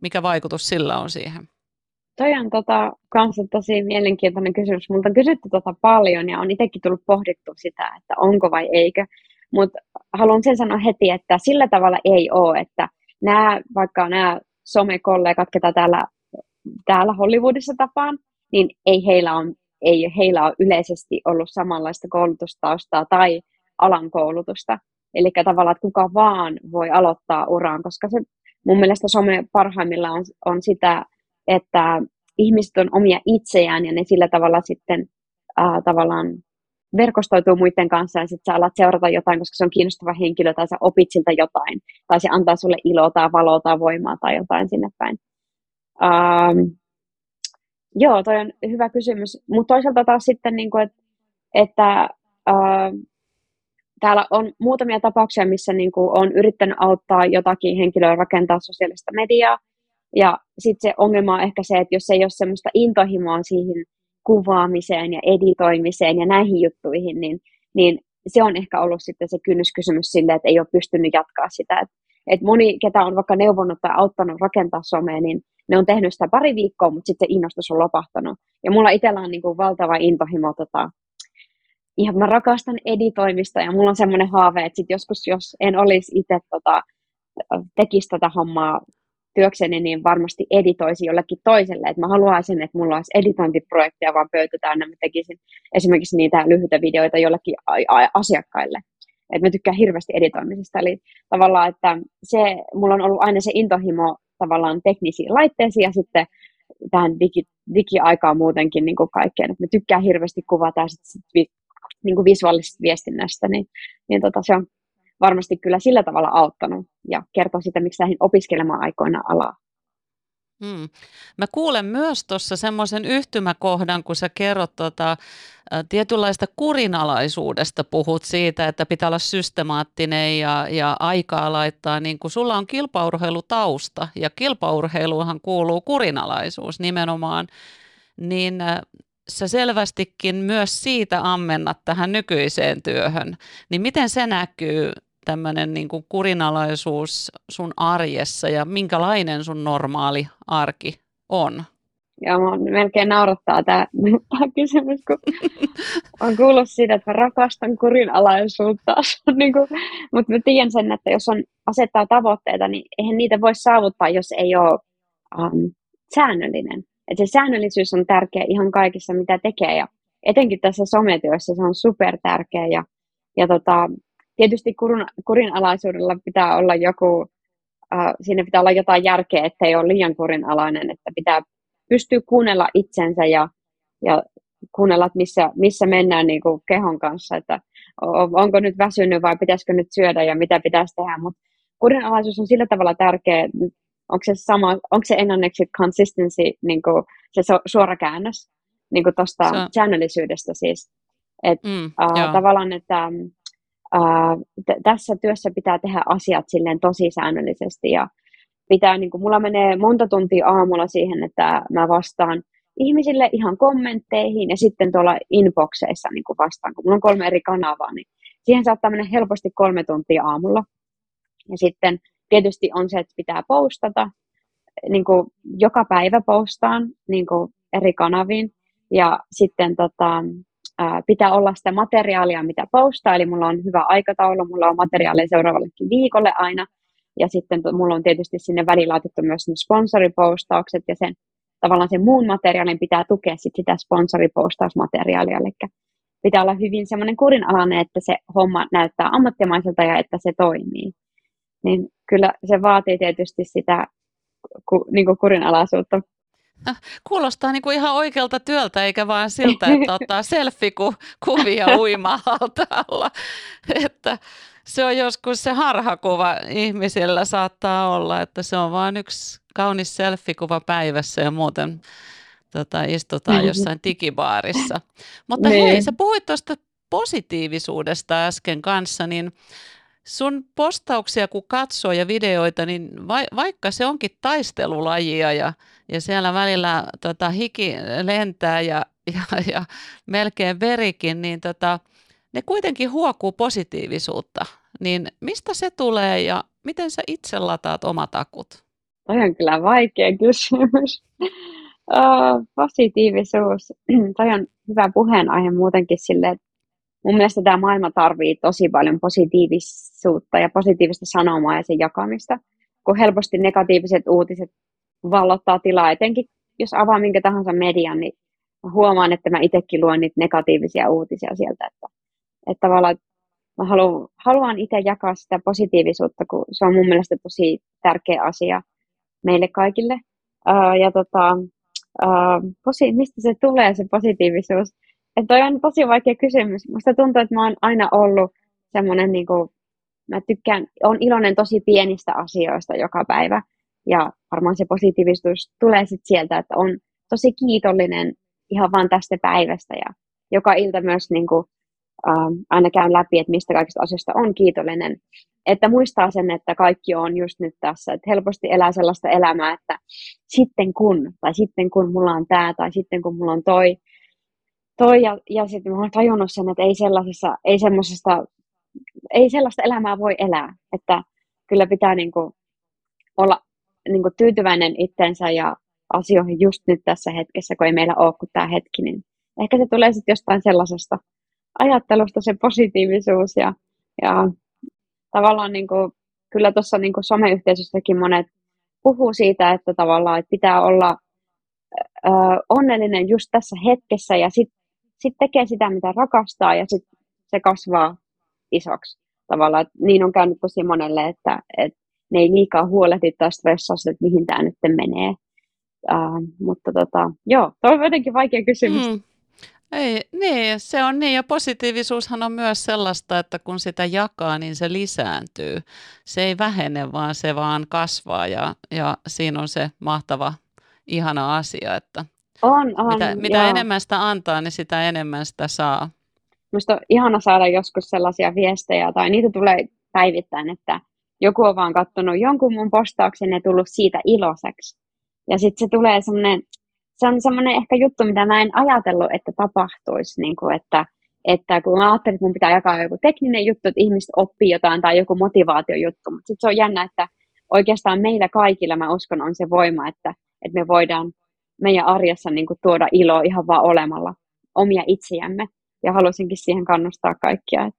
mikä vaikutus sillä on siihen? Toi on tota, kanssa tosi mielenkiintoinen kysymys. Multa on kysytty tota paljon ja on itsekin tullut pohdittua sitä, että onko vai eikö, mutta haluan sen sanoa heti, että sillä tavalla ei ole, että nämä, vaikka nämä somekollegat, ketä täällä, täällä Hollywoodissa tapaan, niin ei heillä, on, ei heillä on yleisesti ollut samanlaista koulutustaustaa tai alan koulutusta. Eli tavallaan, että kuka vaan voi aloittaa uraan, koska se mun mielestä some parhaimmillaan on, on sitä, että ihmiset on omia itseään ja ne sillä tavalla sitten äh, tavallaan verkostoituu muiden kanssa ja sitten sä alat seurata jotain, koska se on kiinnostava henkilö tai sä opit siltä jotain. Tai se antaa sulle iloa tai valoa tai voimaa tai jotain sinne päin. Ähm, Joo, toi on hyvä kysymys, mutta toisaalta taas sitten, niin kuin, että, että ää, täällä on muutamia tapauksia, missä niin kuin, on yrittänyt auttaa jotakin henkilöä rakentaa sosiaalista mediaa. Ja sitten se ongelma on ehkä se, että jos ei ole semmoista intohimoa siihen kuvaamiseen ja editoimiseen ja näihin juttuihin, niin, niin se on ehkä ollut sitten se kynnyskysymys sille, että ei ole pystynyt jatkaa sitä. Et, et moni, ketä on vaikka neuvonnut tai auttanut rakentaa somea, niin ne on tehnyt sitä pari viikkoa, mutta sitten se innostus on lopahtanut. Ja mulla itsellä on niin kuin valtava intohimo. Tota, ihan mä rakastan editoimista ja mulla on semmoinen haave, että sit joskus, jos en olisi itse tota, tekisi tätä hommaa työkseni, niin varmasti editoisi jollekin toiselle. Et mä haluaisin, että mulla olisi editointiprojekteja vaan pöytä täynnä. Mä tekisin esimerkiksi niitä lyhyitä videoita jollekin asiakkaille. Et mä tykkään hirveästi editoimisesta. Eli tavallaan, että se, mulla on ollut aina se intohimo tavallaan teknisiin laitteisiin ja sitten tähän digi, digiaikaan muutenkin niin kuin kaikkeen. Me tykkään hirveästi kuvata ja sit, vi, niin kuin visuaalisesta viestinnästä, niin, niin tota, se on varmasti kyllä sillä tavalla auttanut ja kertoo sitä, miksi lähdin opiskelemaan aikoina alaa. Hmm. Mä kuulen myös tuossa semmoisen yhtymäkohdan, kun sä kerrot tota, tietynlaista kurinalaisuudesta, puhut siitä, että pitää olla systemaattinen ja, ja aikaa laittaa, niin kun sulla on kilpaurheilutausta ja kilpaurheiluhan kuuluu kurinalaisuus nimenomaan, niin sä selvästikin myös siitä ammennat tähän nykyiseen työhön, niin miten se näkyy? Tämmöinen niin kuin kurinalaisuus sun arjessa ja minkälainen sun normaali arki on? Ja minua melkein naurattaa tämä, tämä kysymys, kun olen kuullut siitä, että rakastan kurinalaisuutta. Niin kuin, mutta mä tiedän sen, että jos on, asettaa tavoitteita, niin eihän niitä voi saavuttaa, jos ei ole um, säännöllinen. Et se säännöllisyys on tärkeä ihan kaikessa, mitä tekee. Ja etenkin tässä sometyössä se on supertärkeä. Ja, ja tota, tietysti kurun, kurinalaisuudella pitää olla joku, uh, siinä pitää olla jotain järkeä, ettei ole liian kurinalainen, että pitää pystyy kuunnella itsensä ja, ja kuunnella, että missä, missä mennään niin kuin kehon kanssa, että onko nyt väsynyt vai pitäisikö nyt syödä ja mitä pitäisi tehdä. Mutta kurinalaisuus on sillä tavalla tärkeä, onko se, sama, onko se englanniksi consistency, niin kuin se suora käännös niin kuin tuosta so. säännöllisyydestä siis. Et, mm, äh, tavallaan, että äh, t- tässä työssä pitää tehdä asiat silleen tosi säännöllisesti ja pitää, niin kuin, mulla menee monta tuntia aamulla siihen, että mä vastaan ihmisille ihan kommentteihin ja sitten tuolla inboxeissa niin kuin vastaan, kun mulla on kolme eri kanavaa, niin siihen saattaa mennä helposti kolme tuntia aamulla. Ja sitten tietysti on se, että pitää postata, niin kuin joka päivä postaan niin kuin eri kanaviin ja sitten tota, pitää olla sitä materiaalia, mitä postaa, eli mulla on hyvä aikataulu, mulla on materiaalia seuraavallekin viikolle aina. Ja sitten mulla on tietysti sinne väliin laitettu myös sponsoripostaukset ja sen, tavallaan sen muun materiaalin pitää tukea sit sitä sponsoripostausmateriaalia. Eli pitää olla hyvin semmoinen kurinalainen, että se homma näyttää ammattimaiselta ja että se toimii. Niin kyllä se vaatii tietysti sitä ku, niin kuin kurinalaisuutta. Kuulostaa niin kuin ihan oikealta työltä, eikä vaan siltä, että ottaa selfie-kuvia uima-altaalla. Että se on joskus se harhakuva ihmisillä saattaa olla, että se on vain yksi kaunis selfie-kuva päivässä ja muuten tota, istutaan jossain digibaarissa. Mutta niin. Hei, sä puhuit tuosta positiivisuudesta äsken kanssa, niin sun postauksia kun katsoo ja videoita, niin va- vaikka se onkin taistelulajia ja, ja siellä välillä tota, hiki lentää ja, ja, ja melkein verikin, niin tota, ne kuitenkin huokuu positiivisuutta. Niin mistä se tulee ja miten sä itse lataat omat akut? Toi on kyllä vaikea kysymys. Uh, positiivisuus. Toi on hyvä puheenaihe muutenkin silleen, että mun mielestä tämä maailma tarvitsee tosi paljon positiivisuutta ja positiivista sanomaa ja sen jakamista, kun helposti negatiiviset uutiset vallottaa tilaa. Etenkin jos avaa minkä tahansa median, niin huomaan, että mä itsekin luen niitä negatiivisia uutisia sieltä. Että, että tavallaan mä haluan, haluan itse jakaa sitä positiivisuutta, kun se on mun mielestä tosi tärkeä asia meille kaikille. Uh, ja tota, uh, posi- mistä se tulee se positiivisuus? Et toi on tosi vaikea kysymys. Musta tuntuu, että mä oon aina ollut semmoinen, niin kuin, mä tykkään, on iloinen tosi pienistä asioista joka päivä. Ja varmaan se positiivisuus tulee sit sieltä, että on tosi kiitollinen ihan vaan tästä päivästä. Ja joka ilta myös niin kuin, ähm, aina käyn läpi, että mistä kaikista asioista on kiitollinen. Että muistaa sen, että kaikki on just nyt tässä. Että helposti elää sellaista elämää, että sitten kun, tai sitten kun mulla on tää, tai sitten kun mulla on toi. Toi ja, ja sitten mä oon tajunnut sen, että ei, sellaisessa, ei, semmoisesta, ei sellaista elämää voi elää. Että kyllä pitää niinku olla niinku tyytyväinen itsensä ja asioihin just nyt tässä hetkessä, kun ei meillä ole kuin tämä hetki. Niin ehkä se tulee sitten jostain sellaisesta ajattelusta se positiivisuus. Ja, ja tavallaan niinku, kyllä tuossa niinku someyhteisössäkin monet puhuu siitä, että tavallaan että pitää olla ö, onnellinen just tässä hetkessä ja sitten Sitten tekee sitä, mitä rakastaa, ja sitten se kasvaa isoksi tavallaan. Niin on käynyt tosi monelle, että, että ne ei liikaa huolehdi tai stressasta, että mihin tämä nyt menee. Uh, mutta tota, joo, tuo on jotenkin vaikea kysymys. Mm. Ei, niin, se on niin, ja positiivisuushan on myös sellaista, että kun sitä jakaa, niin se lisääntyy. Se ei vähene, vaan se vaan kasvaa, ja, ja siinä on se mahtava, ihana asia, että On, on, mitä mitä enemmän sitä antaa, niin sitä enemmän sitä saa. Minusta on ihana saada joskus sellaisia viestejä, tai niitä tulee päivittäin, että joku on vaan katsonut jonkun mun postauksen ja tullut siitä iloiseksi. Ja sitten se tulee semmoinen, se on semmoinen ehkä juttu, mitä mä en ajatellut, että tapahtuisi. Niin kuin että, että kun mä ajattelin, että mun pitää jakaa joku tekninen juttu, että ihmiset oppii jotain tai joku motivaatiojuttu. Mutta sitten se on jännä, että oikeastaan meillä kaikilla, mä uskon, on se voima, että, että me voidaan meidän arjessa niin kuin tuoda iloa ihan vaan olemalla omia itseämme. Ja haluaisinkin siihen kannustaa kaikkia.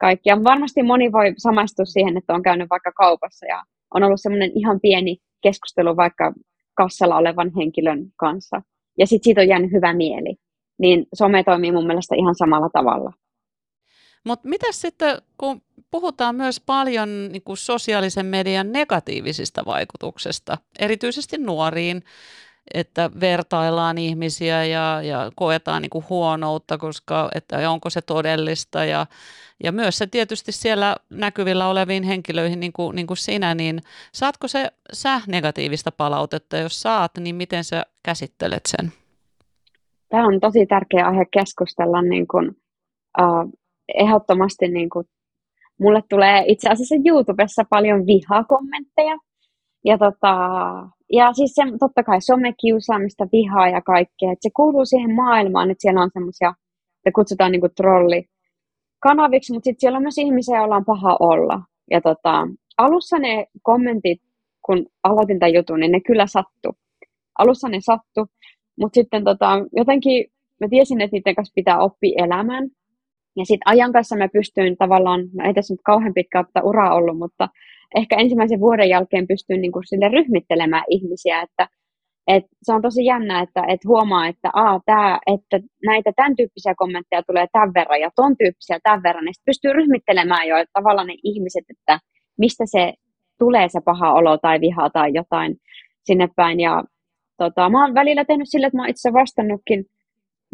kaikkia. Varmasti moni voi samaistua siihen, että on käynyt vaikka kaupassa ja on ollut semmoinen ihan pieni keskustelu vaikka kassalla olevan henkilön kanssa. Ja sitten siitä on jäänyt hyvä mieli. Niin some toimii mun mielestä ihan samalla tavalla. Mutta mitäs sitten, kun puhutaan myös paljon niin kuin sosiaalisen median negatiivisista vaikutuksista, erityisesti nuoriin, että vertaillaan ihmisiä ja, ja koetaan niin kuin huonoutta, koska että onko se todellista ja, ja myös se tietysti siellä näkyvillä oleviin henkilöihin niin kuin, niin kuin sinä, niin saatko se, sä negatiivista palautetta, jos saat, niin miten sä käsittelet sen? Tämä on tosi tärkeä aihe keskustella niin kuin, uh, ehdottomasti niin kuin, mulle tulee itse asiassa YouTubessa paljon vihakommentteja ja tota, ja siis se, totta kai somekiusaamista, vihaa ja kaikkea, että se kuuluu siihen maailmaan, että siellä on semmoisia, että kutsutaan niinku trollikanaviksi, mutta sitten siellä on myös ihmisiä, joilla on paha olla. Ja tota, alussa ne kommentit, kun aloitin tämän jutun, niin ne kyllä sattu. Alussa ne sattu, mutta sitten tota, jotenkin mä tiesin, että niiden kanssa pitää oppia elämään. Ja sitten ajan kanssa mä pystyin tavallaan, no ei tässä nyt kauhean pitkä ottaa uraa ollut, mutta ehkä ensimmäisen vuoden jälkeen pystyin niin kuin sille ryhmittelemään ihmisiä, että, että se on tosi jännä, että, että huomaa, että, aa, tää, että näitä tämän tyyppisiä kommentteja tulee tämän verran ja ton tyyppisiä tämän verran, niin sitten pystyy ryhmittelemään jo tavallaan ne ihmiset, että mistä se tulee se paha olo tai viha tai jotain sinne päin. Ja tota, mä oon välillä tehnyt sille, että mä oon itse vastannutkin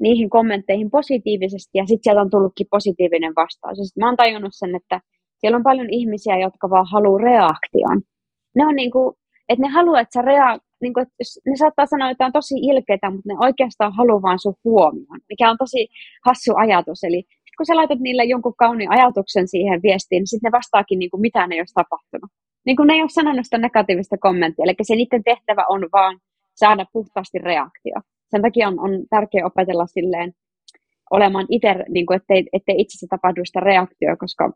niihin kommentteihin positiivisesti ja sitten sieltä on tullutkin positiivinen vastaus. Ja sit mä oon tajunnut sen, että siellä on paljon ihmisiä, jotka vaan haluaa reaktion. Ne on niinku, että ne haluaa, että sä rea, niinku, et ne saattaa sanoa jotain tosi ilkeitä, mutta ne oikeastaan haluaa vaan sun huomioon, mikä on tosi hassu ajatus. Eli sit kun sä laitat niille jonkun kauniin ajatuksen siihen viestiin, niin sitten ne vastaakin niinku, mitään ei olisi tapahtunut. Niinku ne ei ole sanonut sitä negatiivista kommenttia, eli se niiden tehtävä on vaan saada puhtaasti reaktio. Sen takia on, on tärkeää opetella silleen olemaan itse, niinku, ettei, ettei itsessä tapahdu sitä reaktioa, koska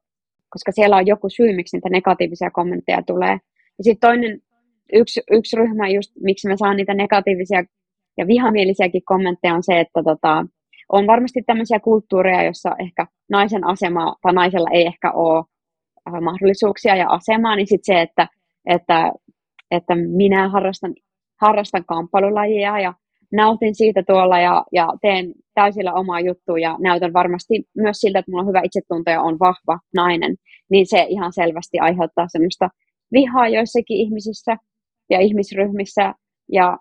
koska siellä on joku syy, miksi niitä negatiivisia kommentteja tulee. Ja sitten toinen, yksi, yksi ryhmä, just, miksi mä saan niitä negatiivisia ja vihamielisiäkin kommentteja, on se, että tota, on varmasti tämmöisiä kulttuureja, jossa ehkä naisen asema, tai naisella ei ehkä ole äh, mahdollisuuksia ja asemaa, niin sitten se, että, että, että minä harrastan, harrastan kamppailulajia ja nautin siitä tuolla ja, ja teen täysillä omaa juttua ja näytän varmasti myös siltä, että mulla on hyvä itsetunto ja on vahva nainen, niin se ihan selvästi aiheuttaa semmoista vihaa joissakin ihmisissä ja ihmisryhmissä. Ja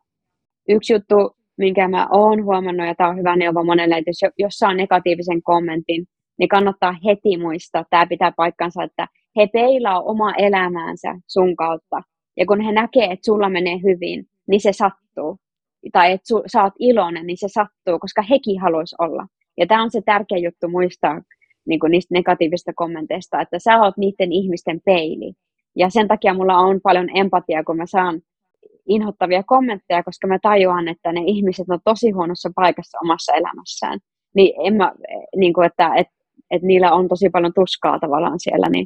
yksi juttu, minkä mä oon huomannut, ja tämä on hyvä neuvo monelle, että jos, jos saa negatiivisen kommentin, niin kannattaa heti muistaa, tämä pitää paikkansa, että he peilaa omaa elämäänsä sun kautta. Ja kun he näkee, että sulla menee hyvin, niin se sattuu. Tai että su, sä oot iloinen, niin se sattuu, koska hekin haluaisi olla. Ja tämä on se tärkeä juttu muistaa niin kuin niistä negatiivista kommenteista, että sä oot niiden ihmisten peili. Ja sen takia mulla on paljon empatiaa, kun mä saan inhottavia kommentteja, koska mä tajuan, että ne ihmiset on tosi huonossa paikassa omassa elämässään. Niin en mä, niin kuin, että et, et niillä on tosi paljon tuskaa tavallaan siellä, niin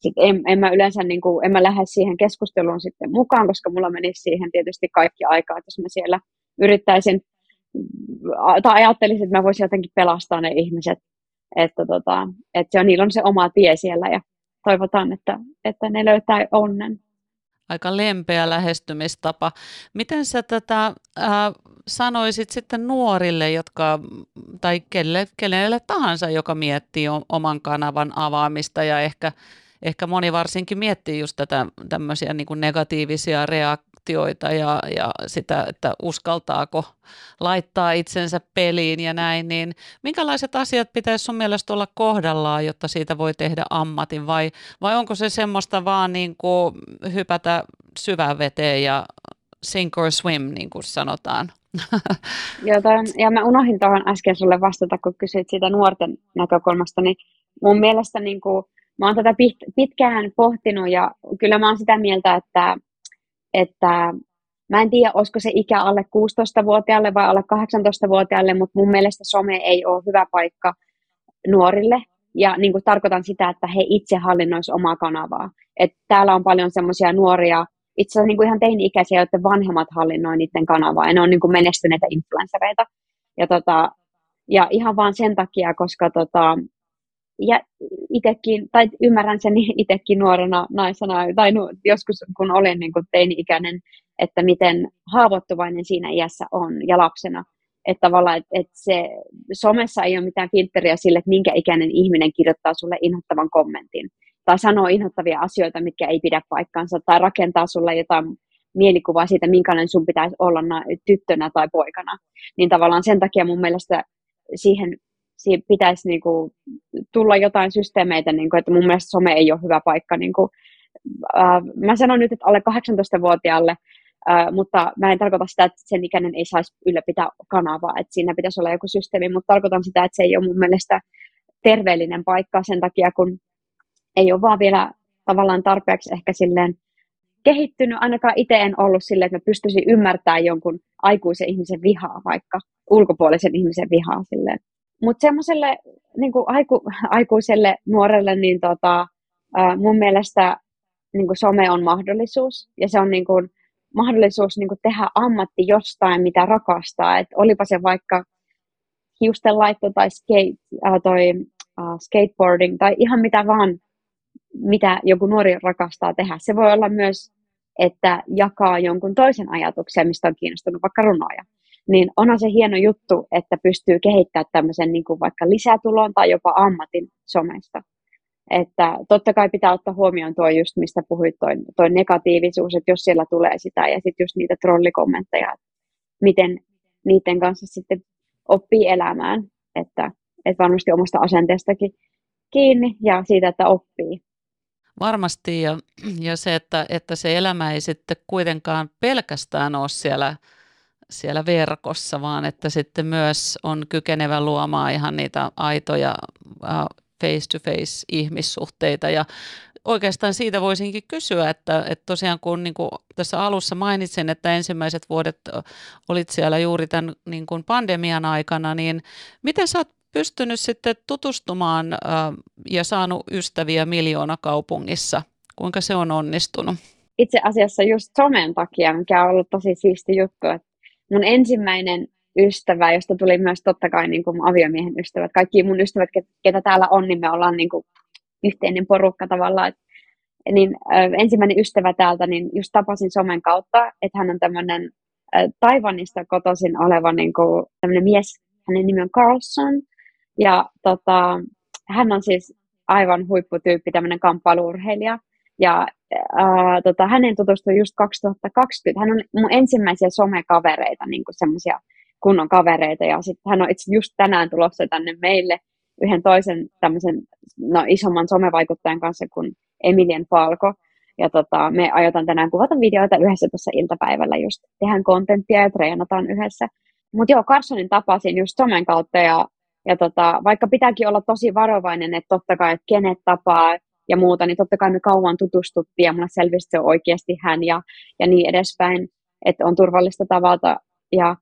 sit en, en mä yleensä niin kuin, en mä lähde siihen keskusteluun sitten mukaan, koska mulla menisi siihen tietysti kaikki aikaa, että jos mä siellä yrittäisin tai ajattelisin, että mä voisin jotenkin pelastaa ne ihmiset, että, tota, että niillä on se oma tie siellä ja toivotaan, että, että ne löytää onnen. Aika lempeä lähestymistapa. Miten sä tätä äh, sanoisit sitten nuorille, jotka, tai kelle, kenelle tahansa, joka miettii oman kanavan avaamista ja ehkä Ehkä moni varsinkin miettii just tätä, tämmöisiä niin kuin negatiivisia reaktioita ja, ja sitä, että uskaltaako laittaa itsensä peliin ja näin, niin minkälaiset asiat pitäisi sun mielestä olla kohdallaan, jotta siitä voi tehdä ammatin, vai, vai onko se semmoista vaan niin kuin hypätä syvään veteen ja sink or swim, niin kuin sanotaan? Joo, tämän, ja mä unohdin tuohon äsken sulle vastata, kun kysyit siitä nuorten näkökulmasta, niin mun mielestä niin kuin mä oon tätä pitkään pohtinut ja kyllä mä oon sitä mieltä, että, että mä en tiedä, olisiko se ikä alle kuusitoistavuotiaalle vai alle kahdeksantoistavuotiaalle, mutta mun mielestä some ei ole hyvä paikka nuorille. Ja niin kuin tarkoitan sitä, että he itse hallinnoisivat omaa kanavaa. Et täällä on paljon semmoisia nuoria itse asiassa niin kuin ihan teini-ikäisiä, joiden vanhemmat hallinnoi niiden kanavaa, ja ne on niin kuin menestyneitä influenssereita. Ja, tota, ja ihan vaan sen takia, koska tota, ja itekin, tai ymmärrän sen itsekin nuorena naisena, tai nu, joskus kun olin niin kuin teini-ikäinen, että miten haavoittuvainen siinä iässä on, ja lapsena. Että tavallaan, että et se somessa ei ole mitään filtteriä sille, että minkä ikäinen ihminen kirjoittaa sulle inhottavan kommentin. Tai sanoo inhottavia asioita, mitkä ei pidä paikkaansa. Tai rakentaa sulle jotain mielikuvaa siitä, minkälainen sun pitäisi olla tyttönä tai poikana. Niin tavallaan sen takia mun mielestä siihen, siihen pitäisi niinku tulla jotain systeemeitä. Niinku, että mun mielestä some ei ole hyvä paikka. Niinku, äh, mä sanon nyt, että alle kahdeksantoistavuotiaalle. Uh, mutta mä en tarkoita sitä, että sen ikäinen ei saisi ylläpitää kanavaa, että siinä pitäisi olla joku systeemi, mutta tarkoitan sitä, että se ei ole mun mielestä terveellinen paikka sen takia, kun ei ole vaan vielä tavallaan tarpeeksi ehkä silleen kehittynyt, ainakaan itse en ollut silleen, että mä pystyisin ymmärtämään jonkun aikuisen ihmisen vihaa, vaikka ulkopuolisen ihmisen vihaa silleen. Mutta semmoiselle niin kuin aiku, aikuiselle nuorelle, niin tota, uh, mun mielestä niin kuin some on mahdollisuus, ja se on niin kuin mahdollisuus niin kuin tehdä ammatti jostain, mitä rakastaa. Et olipa se vaikka hiusten laitto tai skate, äh, toi, äh, skateboarding tai ihan mitä vaan, mitä joku nuori rakastaa tehdä. Se voi olla myös, että jakaa jonkun toisen ajatuksia, mistä on kiinnostunut, vaikka runoja. Niin onhan se hieno juttu, että pystyy kehittämään tämmöisen niin kuin vaikka lisätulon tai jopa ammatin somesta. Että totta kai pitää ottaa huomioon tuo just, mistä puhuit, tuo toi negatiivisuus, että jos siellä tulee sitä ja sitten just niitä trollikommentteja, että miten niiden kanssa sitten oppii elämään, että, että varmasti omasta asenteestakin kiinni ja siitä, että oppii. Varmasti ja, ja se, että, että se elämä ei sitten kuitenkaan pelkästään ole siellä, siellä verkossa, vaan että sitten myös on kykenevä luomaan ihan niitä aitoja face-to-face ihmissuhteita ja oikeastaan siitä voisinkin kysyä, että, että tosiaan kun niin kuin tässä alussa mainitsin, että ensimmäiset vuodet olit siellä juuri tämän niin kuin pandemian aikana, niin miten sä oot pystynyt sitten tutustumaan äh, ja saanut ystäviä miljoona kaupungissa? Kuinka se on onnistunut? Itse asiassa just somen takia, mikä on ollut tosi siisti juttu, että mun ensimmäinen ystävä, josta tuli myös totta kai niin kuin aviomiehen ystävät. Kaikki mun ystävät, ketä täällä on, niin me ollaan niin kuin yhteinen porukka tavallaan. Et, niin, äh, ensimmäinen ystävä täältä, niin just tapasin somen kautta, että hän on tämmöinen äh, Taiwanista kotoisin oleva niin kuin, tämmöinen mies. Hänen nimi on Carlson. Ja tota, hän on siis aivan huipputyyppi, tämmöinen kamppailuurheilija. Ja äh, tota, hänen tutustui just kaksituhattakaksikymmentä. Hän on mun ensimmäisiä somekavereita, niin kuin semmoisia kunnon kavereita, ja sitten hän on itse just tänään tulossa tänne meille yhden toisen tämmöisen no, isomman somevaikuttajan kanssa kuin Emilien Palko, ja tota, me aiotaan tänään kuvata videoita yhdessä tuossa iltapäivällä, just tehdään kontenttia ja treenataan yhdessä. Mutta joo, Carsonin tapasin just somen kautta, ja, ja tota, vaikka pitääkin olla tosi varovainen, että totta kai, että kenet tapaa ja muuta, niin totta kai me kauan tutustuttiin, ja mulle selvisi, se on oikeasti hän, ja, ja niin edespäin, että on turvallista tavata, ja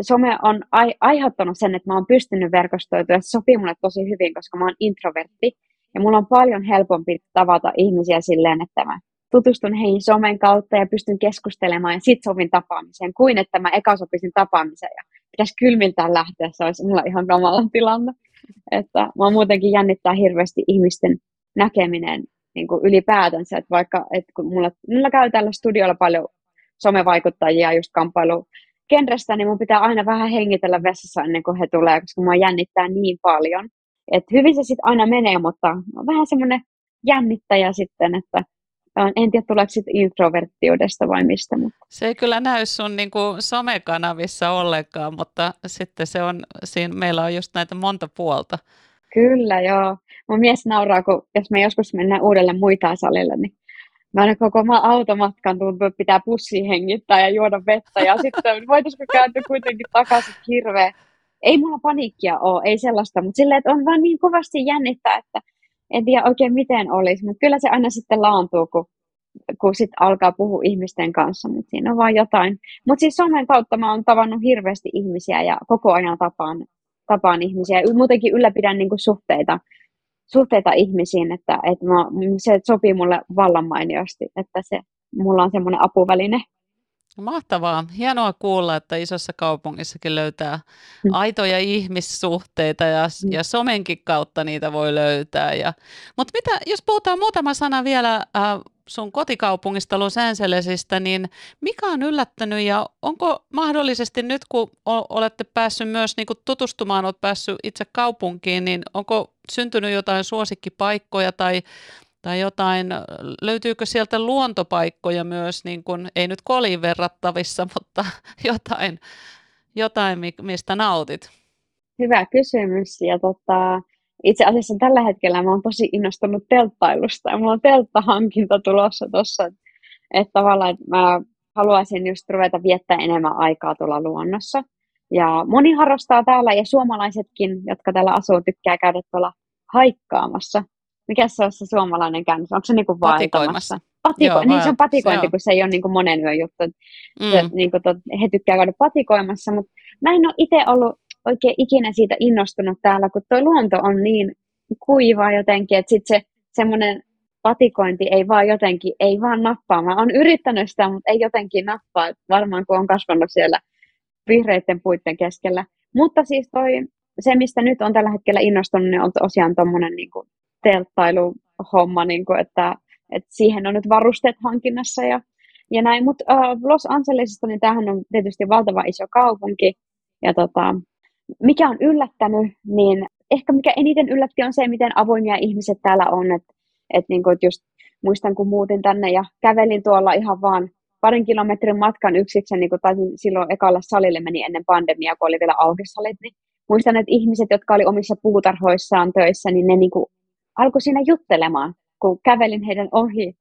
some on ai- aiheuttanut sen, että mä oon pystynyt verkostoitumaan, se sopii mulle tosi hyvin, koska mä oon introvertti. Ja mulla on paljon helpompi tavata ihmisiä silleen, että mä tutustun heihin somen kautta ja pystyn keskustelemaan ja sit sovin tapaamiseen, kuin että mä eka sopisin tapaamiseen ja pitäisi kylmiltään lähteä, se olisi mulla ihan kamalan tilanne. Että mä muutenkin jännittää hirveästi ihmisten näkeminen niin kuin ylipäätänsä, että vaikka että kun mulla, mulla käy tällä studiolla paljon somevaikuttajia just kamppailu genrestä, niin mun pitää aina vähän hengitellä vessassa ennen kuin he tulee, koska mua jännittää niin paljon. Et hyvin se sitten aina menee, mutta on vähän semmoinen jännittäjä sitten, että en tiedä tuleeko sitten introverttiudesta vai mistä. Mutta se ei kyllä näy sun niin kuin somekanavissa ollenkaan, mutta sitten se on, siinä meillä on just näitä monta puolta. Kyllä joo. Mun mies nauraa, kun jos me joskus mennään uudelleen muitaan salille, niin mä olen koko automatkan tuntuu, että pitää pussiin hengittää ja juoda vettä. Ja sitten voitaisiko kääntyä kuitenkin takaisin hirveä. Ei mulla paniikkia ole, ei sellaista. Mutta silleen, että on vaan niin kovasti jännittää, että en tiedä oikein miten olisi. Mutta kyllä se aina sitten laantuu, kun, kun sit alkaa puhua ihmisten kanssa. Mutta siinä on vaan jotain. Mutta siis somen kautta mä oon tavannut hirveästi ihmisiä ja koko ajan tapaan, tapaan ihmisiä. Muutenkin ylläpidän niinku suhteita. suhteita ihmisiin, että, että mä, se sopii mulle vallan mainiosti, että se mulla on semmoinen apuväline. Mahtavaa. Hienoa kuulla, että isossa kaupungissakin löytää aitoja ihmissuhteita ja, ja somenkin kautta niitä voi löytää. Ja, mutta mitä, jos puhutaan muutama sana vielä äh, sun kotikaupungista Los Angelesista, niin mikä on yllättänyt ja onko mahdollisesti nyt, kun olette päässyt myös niin kuin tutustumaan, olet päässyt itse kaupunkiin, niin onko syntynyt jotain suosikkipaikkoja tai tai jotain, löytyykö sieltä luontopaikkoja myös, niin kuin, ei nyt koliin verrattavissa, mutta jotain, jotain mistä nautit? Hyvä kysymys. Ja tota, itse asiassa tällä hetkellä mä oon tosi innostunut telttailusta. Mulla on telttahankinta tulossa tuossa. Että tavallaan että mä haluaisin just ruveta viettää enemmän aikaa tuolla luonnossa. Ja moni harrastaa täällä ja suomalaisetkin, jotka täällä asuu, tykkää käydä tuolla haikkaamassa. Mikä se on se suomalainen käännös? Onko se niin kuin vaeltamassa? Patiko- niin, se on patikointi, se on. Kun se ei ole niin kuin monen yön juttu. Mm. Se, niin kuin tot, he tykkää käydä patikoimassa, mutta mä en ole itse ollut oikein ikinä siitä innostunut täällä, kun tuo luonto on niin kuivaa jotenkin, että sitten se semmoinen patikointi ei vaan jotenkin, ei vaan nappaa. Mä oon yrittänyt sitä, mutta ei jotenkin nappaa, varmaan kun on kasvanut siellä vihreiden puitten keskellä. Mutta siis toi, se, mistä nyt on tällä hetkellä innostunut, niin on tosiaan tommoinen niin kuin telttailuhomma, niin kuin, että, että siihen on nyt varusteet hankinnassa ja, ja näin, mutta uh, Los Angelesista, niin tämähän on tietysti valtava iso kaupunki, ja tota, mikä on yllättänyt, niin ehkä mikä eniten yllätti on se, miten avoimia ihmiset täällä on, että et, niin kuin just muistan, kun muutin tänne ja kävelin tuolla ihan vaan parin kilometrin matkan yksiksen, niin kuin taisin silloin ekalle salille meni ennen pandemiaa, kun oli vielä auki salit, niin muistan, että ihmiset, jotka oli omissa puutarhoissaan töissä, niin ne niin kuin alkoi siinä juttelemaan, kun kävelin heidän ohi.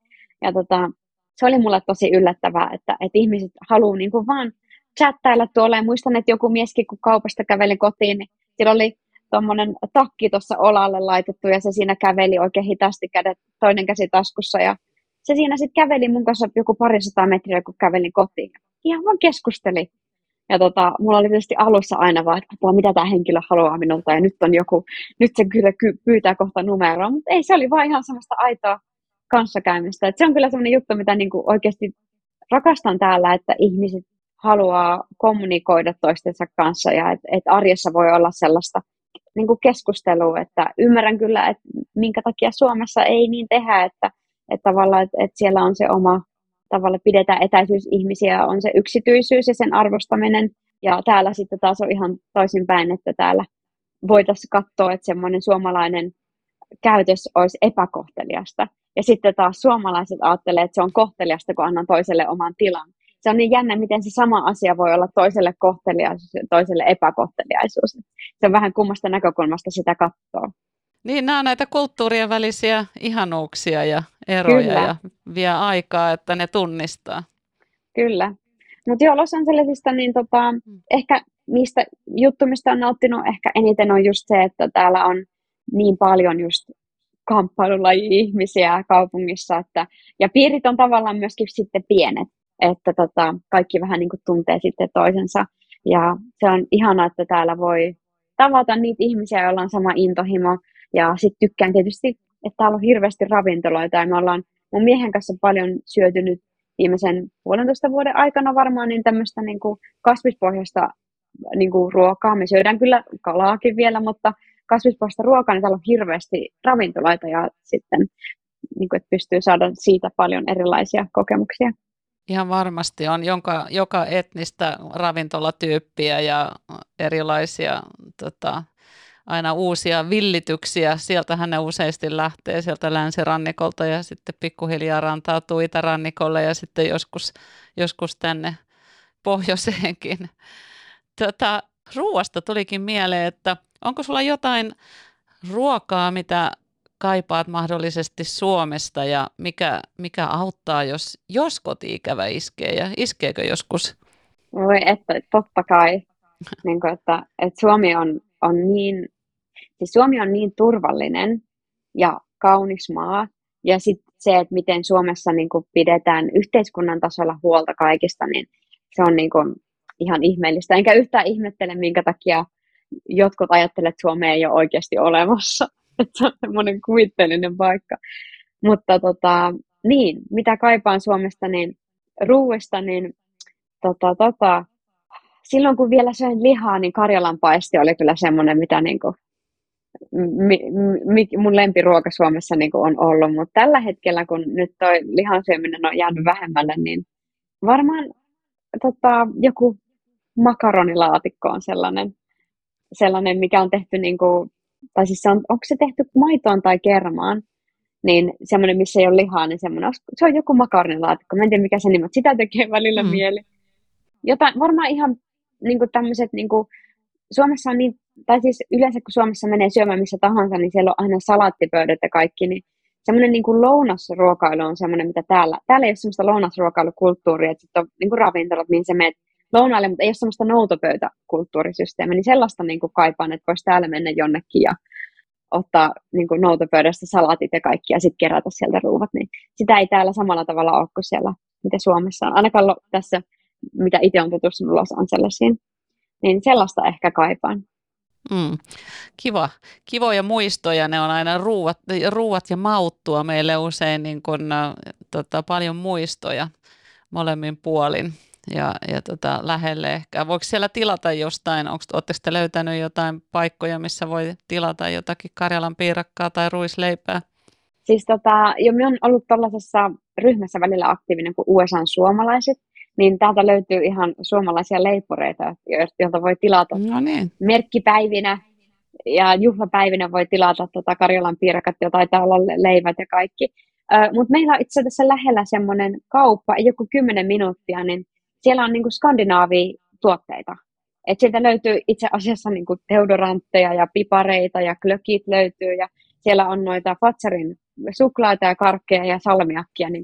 Ja tota, se oli mulle tosi yllättävää, että, että ihmiset haluaa niin kuin vaan chattailla tuolla. Ja muistan, että joku mieskin, kun kaupasta kävelin kotiin, niin sillä oli tuommoinen takki tuossa olalle laitettu, ja se siinä käveli oikein hitaasti kädet toinen käsi taskussa. Ja se siinä sitten käveli mun kanssa joku parisataa metriä, kun kävelin kotiin. Ihan vaan keskusteli. Ja tota, mulla oli tietysti alussa aina vaan, että apua, mitä tämä henkilö haluaa minulta, ja nyt on joku, nyt se kyllä pyytää kohta numeroa, mutta ei, se oli vaan ihan semmoista aitoa kanssakäymistä. Et se on kyllä semmoinen juttu, mitä niinku oikeasti rakastan täällä, että ihmiset haluaa kommunikoida toistensa kanssa, ja että et arjessa voi olla sellaista niinku keskustelua, että ymmärrän kyllä, että minkä takia Suomessa ei niin tehdä, että et tavallaan, että et siellä on se oma, tavallaan pidetään etäisyys ihmisiä, on se yksityisyys ja sen arvostaminen. Ja täällä sitten taas on ihan toisinpäin, että täällä voitaisiin katsoa, että semmoinen suomalainen käytös olisi epäkohteliasta. Ja sitten taas suomalaiset ajattelee, että se on kohteliasta, kun annan toiselle oman tilan. Se on niin jännä, miten se sama asia voi olla toiselle kohteliaisuus ja toiselle epäkohteliaisuus. Se on vähän kummasta näkökulmasta sitä katsoa. Niin, nämä on näitä kulttuurien välisiä ihanuuksia ja eroja. Kyllä. Ja vie aikaa, että ne tunnistaa. Kyllä. Mutta joo, Los Angelesista, niin tota, ehkä niistä juttumista on nauttinut ehkä eniten on just se, että täällä on niin paljon just kamppailulaji-ihmisiä kaupungissa. Että, ja piirit on tavallaan myöskin sitten pienet, että tota, kaikki vähän niin kuin tuntee sitten toisensa. Ja se on ihanaa, että täällä voi tavata niitä ihmisiä, joilla on sama intohimo. Ja sitten tykkään tietysti, että täällä on hirveästi ravintoloita ja me ollaan mun miehen kanssa paljon syöty nyt viimeisen puolentoista vuoden aikana varmaan niin tämmöistä niin kuin kasvispohjaista niin kuin ruokaa. Me syödään kyllä kalaakin vielä, mutta kasvispohjaista ruokaa, niin täällä on hirveästi ravintoloita ja sitten niin kuin, että pystyy saada siitä paljon erilaisia kokemuksia. Ihan varmasti on jonka, joka etnistä ravintolatyyppiä ja erilaisia tota, aina uusia villityksiä. Sieltähän ne useasti lähtee sieltä länsirannikolta ja sitten pikkuhiljaa rantautuu itärannikolle ja sitten joskus, joskus tänne pohjoiseenkin. Tota, ruoasta tulikin mieleen, että onko sulla jotain ruokaa, mitä kaipaat mahdollisesti Suomesta ja mikä, mikä auttaa, jos, jos koti-ikävä iskee ja iskeekö joskus? Voi että, totta kai. Niin kuin, että, että Suomi on, on niin, siis Suomi on niin turvallinen ja kaunis maa ja sitten se, että miten Suomessa niin kuin pidetään yhteiskunnan tasolla huolta kaikista, niin se on niin kuin ihan ihmeellistä. Enkä yhtään ihmettele, minkä takia jotkut ajattelevat, että Suomea ei ole oikeasti olemassa. Että se on semmoinen kuvitteellinen paikka. Mutta tota, Niin, mitä kaipaan Suomesta, niin ruuesta, niin tota, tota, silloin kun vielä söin lihaa, niin Karjalan paisti oli kyllä semmoinen, mitä niin kuin, mi, mi, mun lempiruoka Suomessa niin kuin on ollut. Mutta tällä hetkellä, kun nyt toi lihan syöminen on jäänyt vähemmälle, niin varmaan tota, joku makaronilaatikko on sellainen, sellainen mikä on tehty, niin kuin, tai siis se on, onko se tehty maitoon tai kermaan? Niin semmoinen, missä ei ole lihaa, niin semmoinen, se on joku makaronilaatikko. Mä en tiedä, mikä se nimi, mutta sitä tekee välillä mm. mieli. Jotain, varmaan ihan niin kuin tämmöiset, niin kuin Suomessa on niin, tai siis yleensä kun Suomessa menee syömään missä tahansa, niin siellä on aina salaattipöydät ja kaikki, niin semmoinen niin kuin lounasruokailu on semmoinen, mitä täällä, täällä ei ole semmoista lounasruokailukulttuuria, että sitten on niin kuin ravintolat, mihin sä menet lounaalle, mutta ei ole semmoista noutopöytäkulttuurisysteemiä, niin sellaista niin kuin kaipaan, että voisi täällä mennä jonnekin ja ottaa niin kuin noutopöydästä salaatit ja kaikki ja sitten kerätä sieltä ruuvat, niin sitä ei täällä samalla tavalla ole kuin siellä, mitä Suomessa on. Ainakaan tässä, mitä itse on tutustunut Los Angelesiin, niin sellaista ehkä kaipaan. Mm. Kiva. Kivoja muistoja, ne on aina ruuat, ruuat ja mauttua meille usein niin kun, tota, paljon muistoja molemmin puolin ja, ja tota, lähelle ehkä. Voiko siellä tilata jostain? Oletteko te löytänyt jotain paikkoja, missä voi tilata jotakin Karjalan piirakkaa tai ruisleipää? Siis tota, jo minä olen ollut tällaisessa ryhmässä välillä aktiivinen kuin U S A:n suomalaiset, niin täältä löytyy ihan suomalaisia leipureita, joilta voi tilata. No niin. Merkkipäivinä ja juhlapäivinä voi tilata tota Karjalan piirakat, jota taitaa olla leivät ja kaikki. Äh, mutta meillä on itse asiassa lähellä semmoinen kauppa, joku kymmenen minuuttia, niin siellä on niinku skandinaavia tuotteita. Et sieltä löytyy itse asiassa niinku deodorantteja ja pipareita ja klökit löytyy ja siellä on noita Fatsarin suklaata ja karkkeja ja salmiakkia. Niin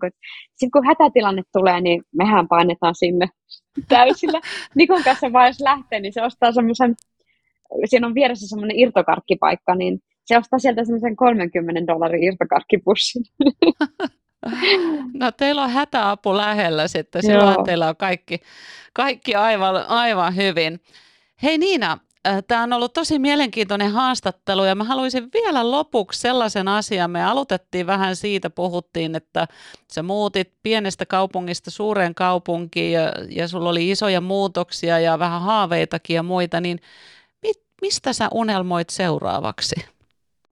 sitten kun hätätilanne tulee, niin mehän painetaan sinne täysillä. Nikon kanssa vaan jos lähtee, niin se ostaa semmoisen, siinä on vieressä semmoinen irtokarkkipaikka, niin se ostaa sieltä semmoisen kolmekymmentä dollarin irtokarkkipussin. No teillä on hätäapu lähellä sitten, silloin teillä on kaikki, kaikki aivan, aivan hyvin. Hei Niina, tämä on ollut tosi mielenkiintoinen haastattelu ja mä haluaisin vielä lopuksi sellaisen asian. Me aloitettiin vähän siitä, puhuttiin, että sä muutit pienestä kaupungista suureen kaupunkiin ja, ja sulla oli isoja muutoksia ja vähän haaveitakin ja muita, niin mit, mistä sä unelmoit seuraavaksi?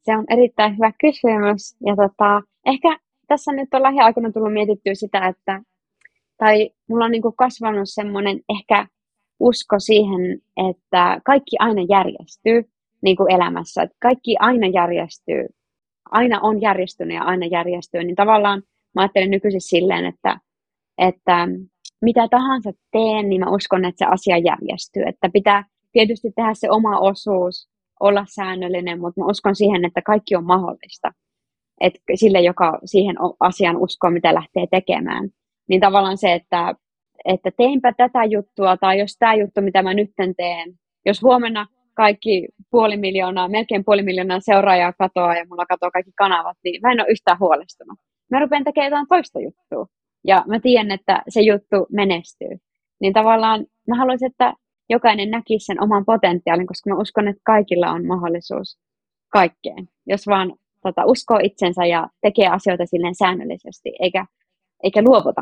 Se on erittäin hyvä kysymys ja tota, ehkä tässä nyt on lähiaikoina tullut mietittyä sitä, että tai mulla on niinku kasvanut semmoinen ehkä usko siihen, että kaikki aina järjestyy niin kuin elämässä. Että kaikki aina järjestyy. Aina on järjestynyt ja aina järjestyy. Niin tavallaan mä ajattelen nykyisin silleen, että, että mitä tahansa teen, niin mä uskon, että se asia järjestyy. Että pitää tietysti tehdä se oma osuus, olla säännöllinen, mutta mä uskon siihen, että kaikki on mahdollista. Että sille, joka siihen asiaan uskoo, mitä lähtee tekemään. Niin tavallaan se, että että teinpä tätä juttua, tai jos tämä juttu, mitä mä nyt teen, jos huomenna kaikki puoli miljoonaa, melkein puoli miljoonaa seuraajaa katoaa, ja mulla katoaa kaikki kanavat, niin mä en ole yhtään huolestunut. Mä rupean tekemään jotain toista juttua, ja mä tiedän, että se juttu menestyy. Niin tavallaan mä haluaisin, että jokainen näkisi sen oman potentiaalin, koska mä uskon, että kaikilla on mahdollisuus kaikkeen. Jos vaan tota, uskoo itsensä ja tekee asioita silleen säännöllisesti, eikä, eikä luovuta.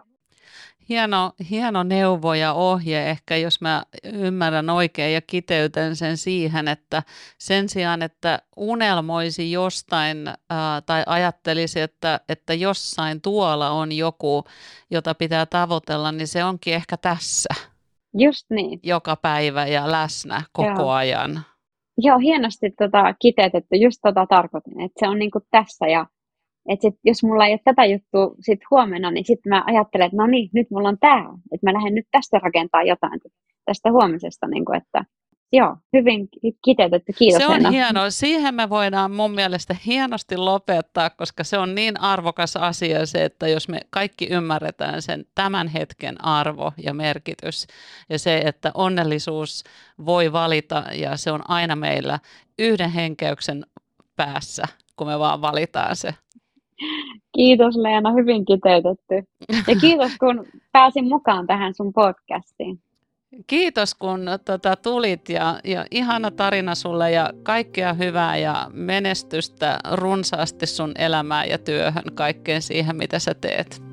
Hieno, hieno neuvo ja ohje ehkä, jos mä ymmärrän oikein ja kiteytän sen siihen, että sen sijaan, että unelmoisi jostain äh, tai ajattelisi, että, että jossain tuolla on joku, jota pitää tavoitella, niin se onkin ehkä tässä. Just niin. Joka päivä ja läsnä koko Joo. ajan. Joo, hienosti tota kiteytetty, just tota tarkoitin, että se on niinku tässä ja että sit, jos mulla ei ole tätä juttua sit huomenna, niin sitten mä ajattelen, että no niin, nyt mulla on tää. Että mä lähden nyt tästä rakentamaan jotain tästä huomisesta. Niin kun, että, joo, hyvin kiteytetty. Kiitos. Se on Leena. Hienoa. Siihen me voidaan mun mielestä hienosti lopettaa, koska se on niin arvokas asia se, että jos me kaikki ymmärretään sen tämän hetken arvo ja merkitys ja se, että onnellisuus voi valita ja se on aina meillä yhden henkeyksen päässä, kun me vaan valitaan se. Kiitos Leena, hyvin kiteytetty. Ja kiitos kun pääsin mukaan tähän sun podcastiin. Kiitos kun tota, tulit ja, ja ihana tarina sulle ja kaikkea hyvää ja menestystä runsaasti sun elämään ja työhön, kaikkeen siihen mitä sä teet.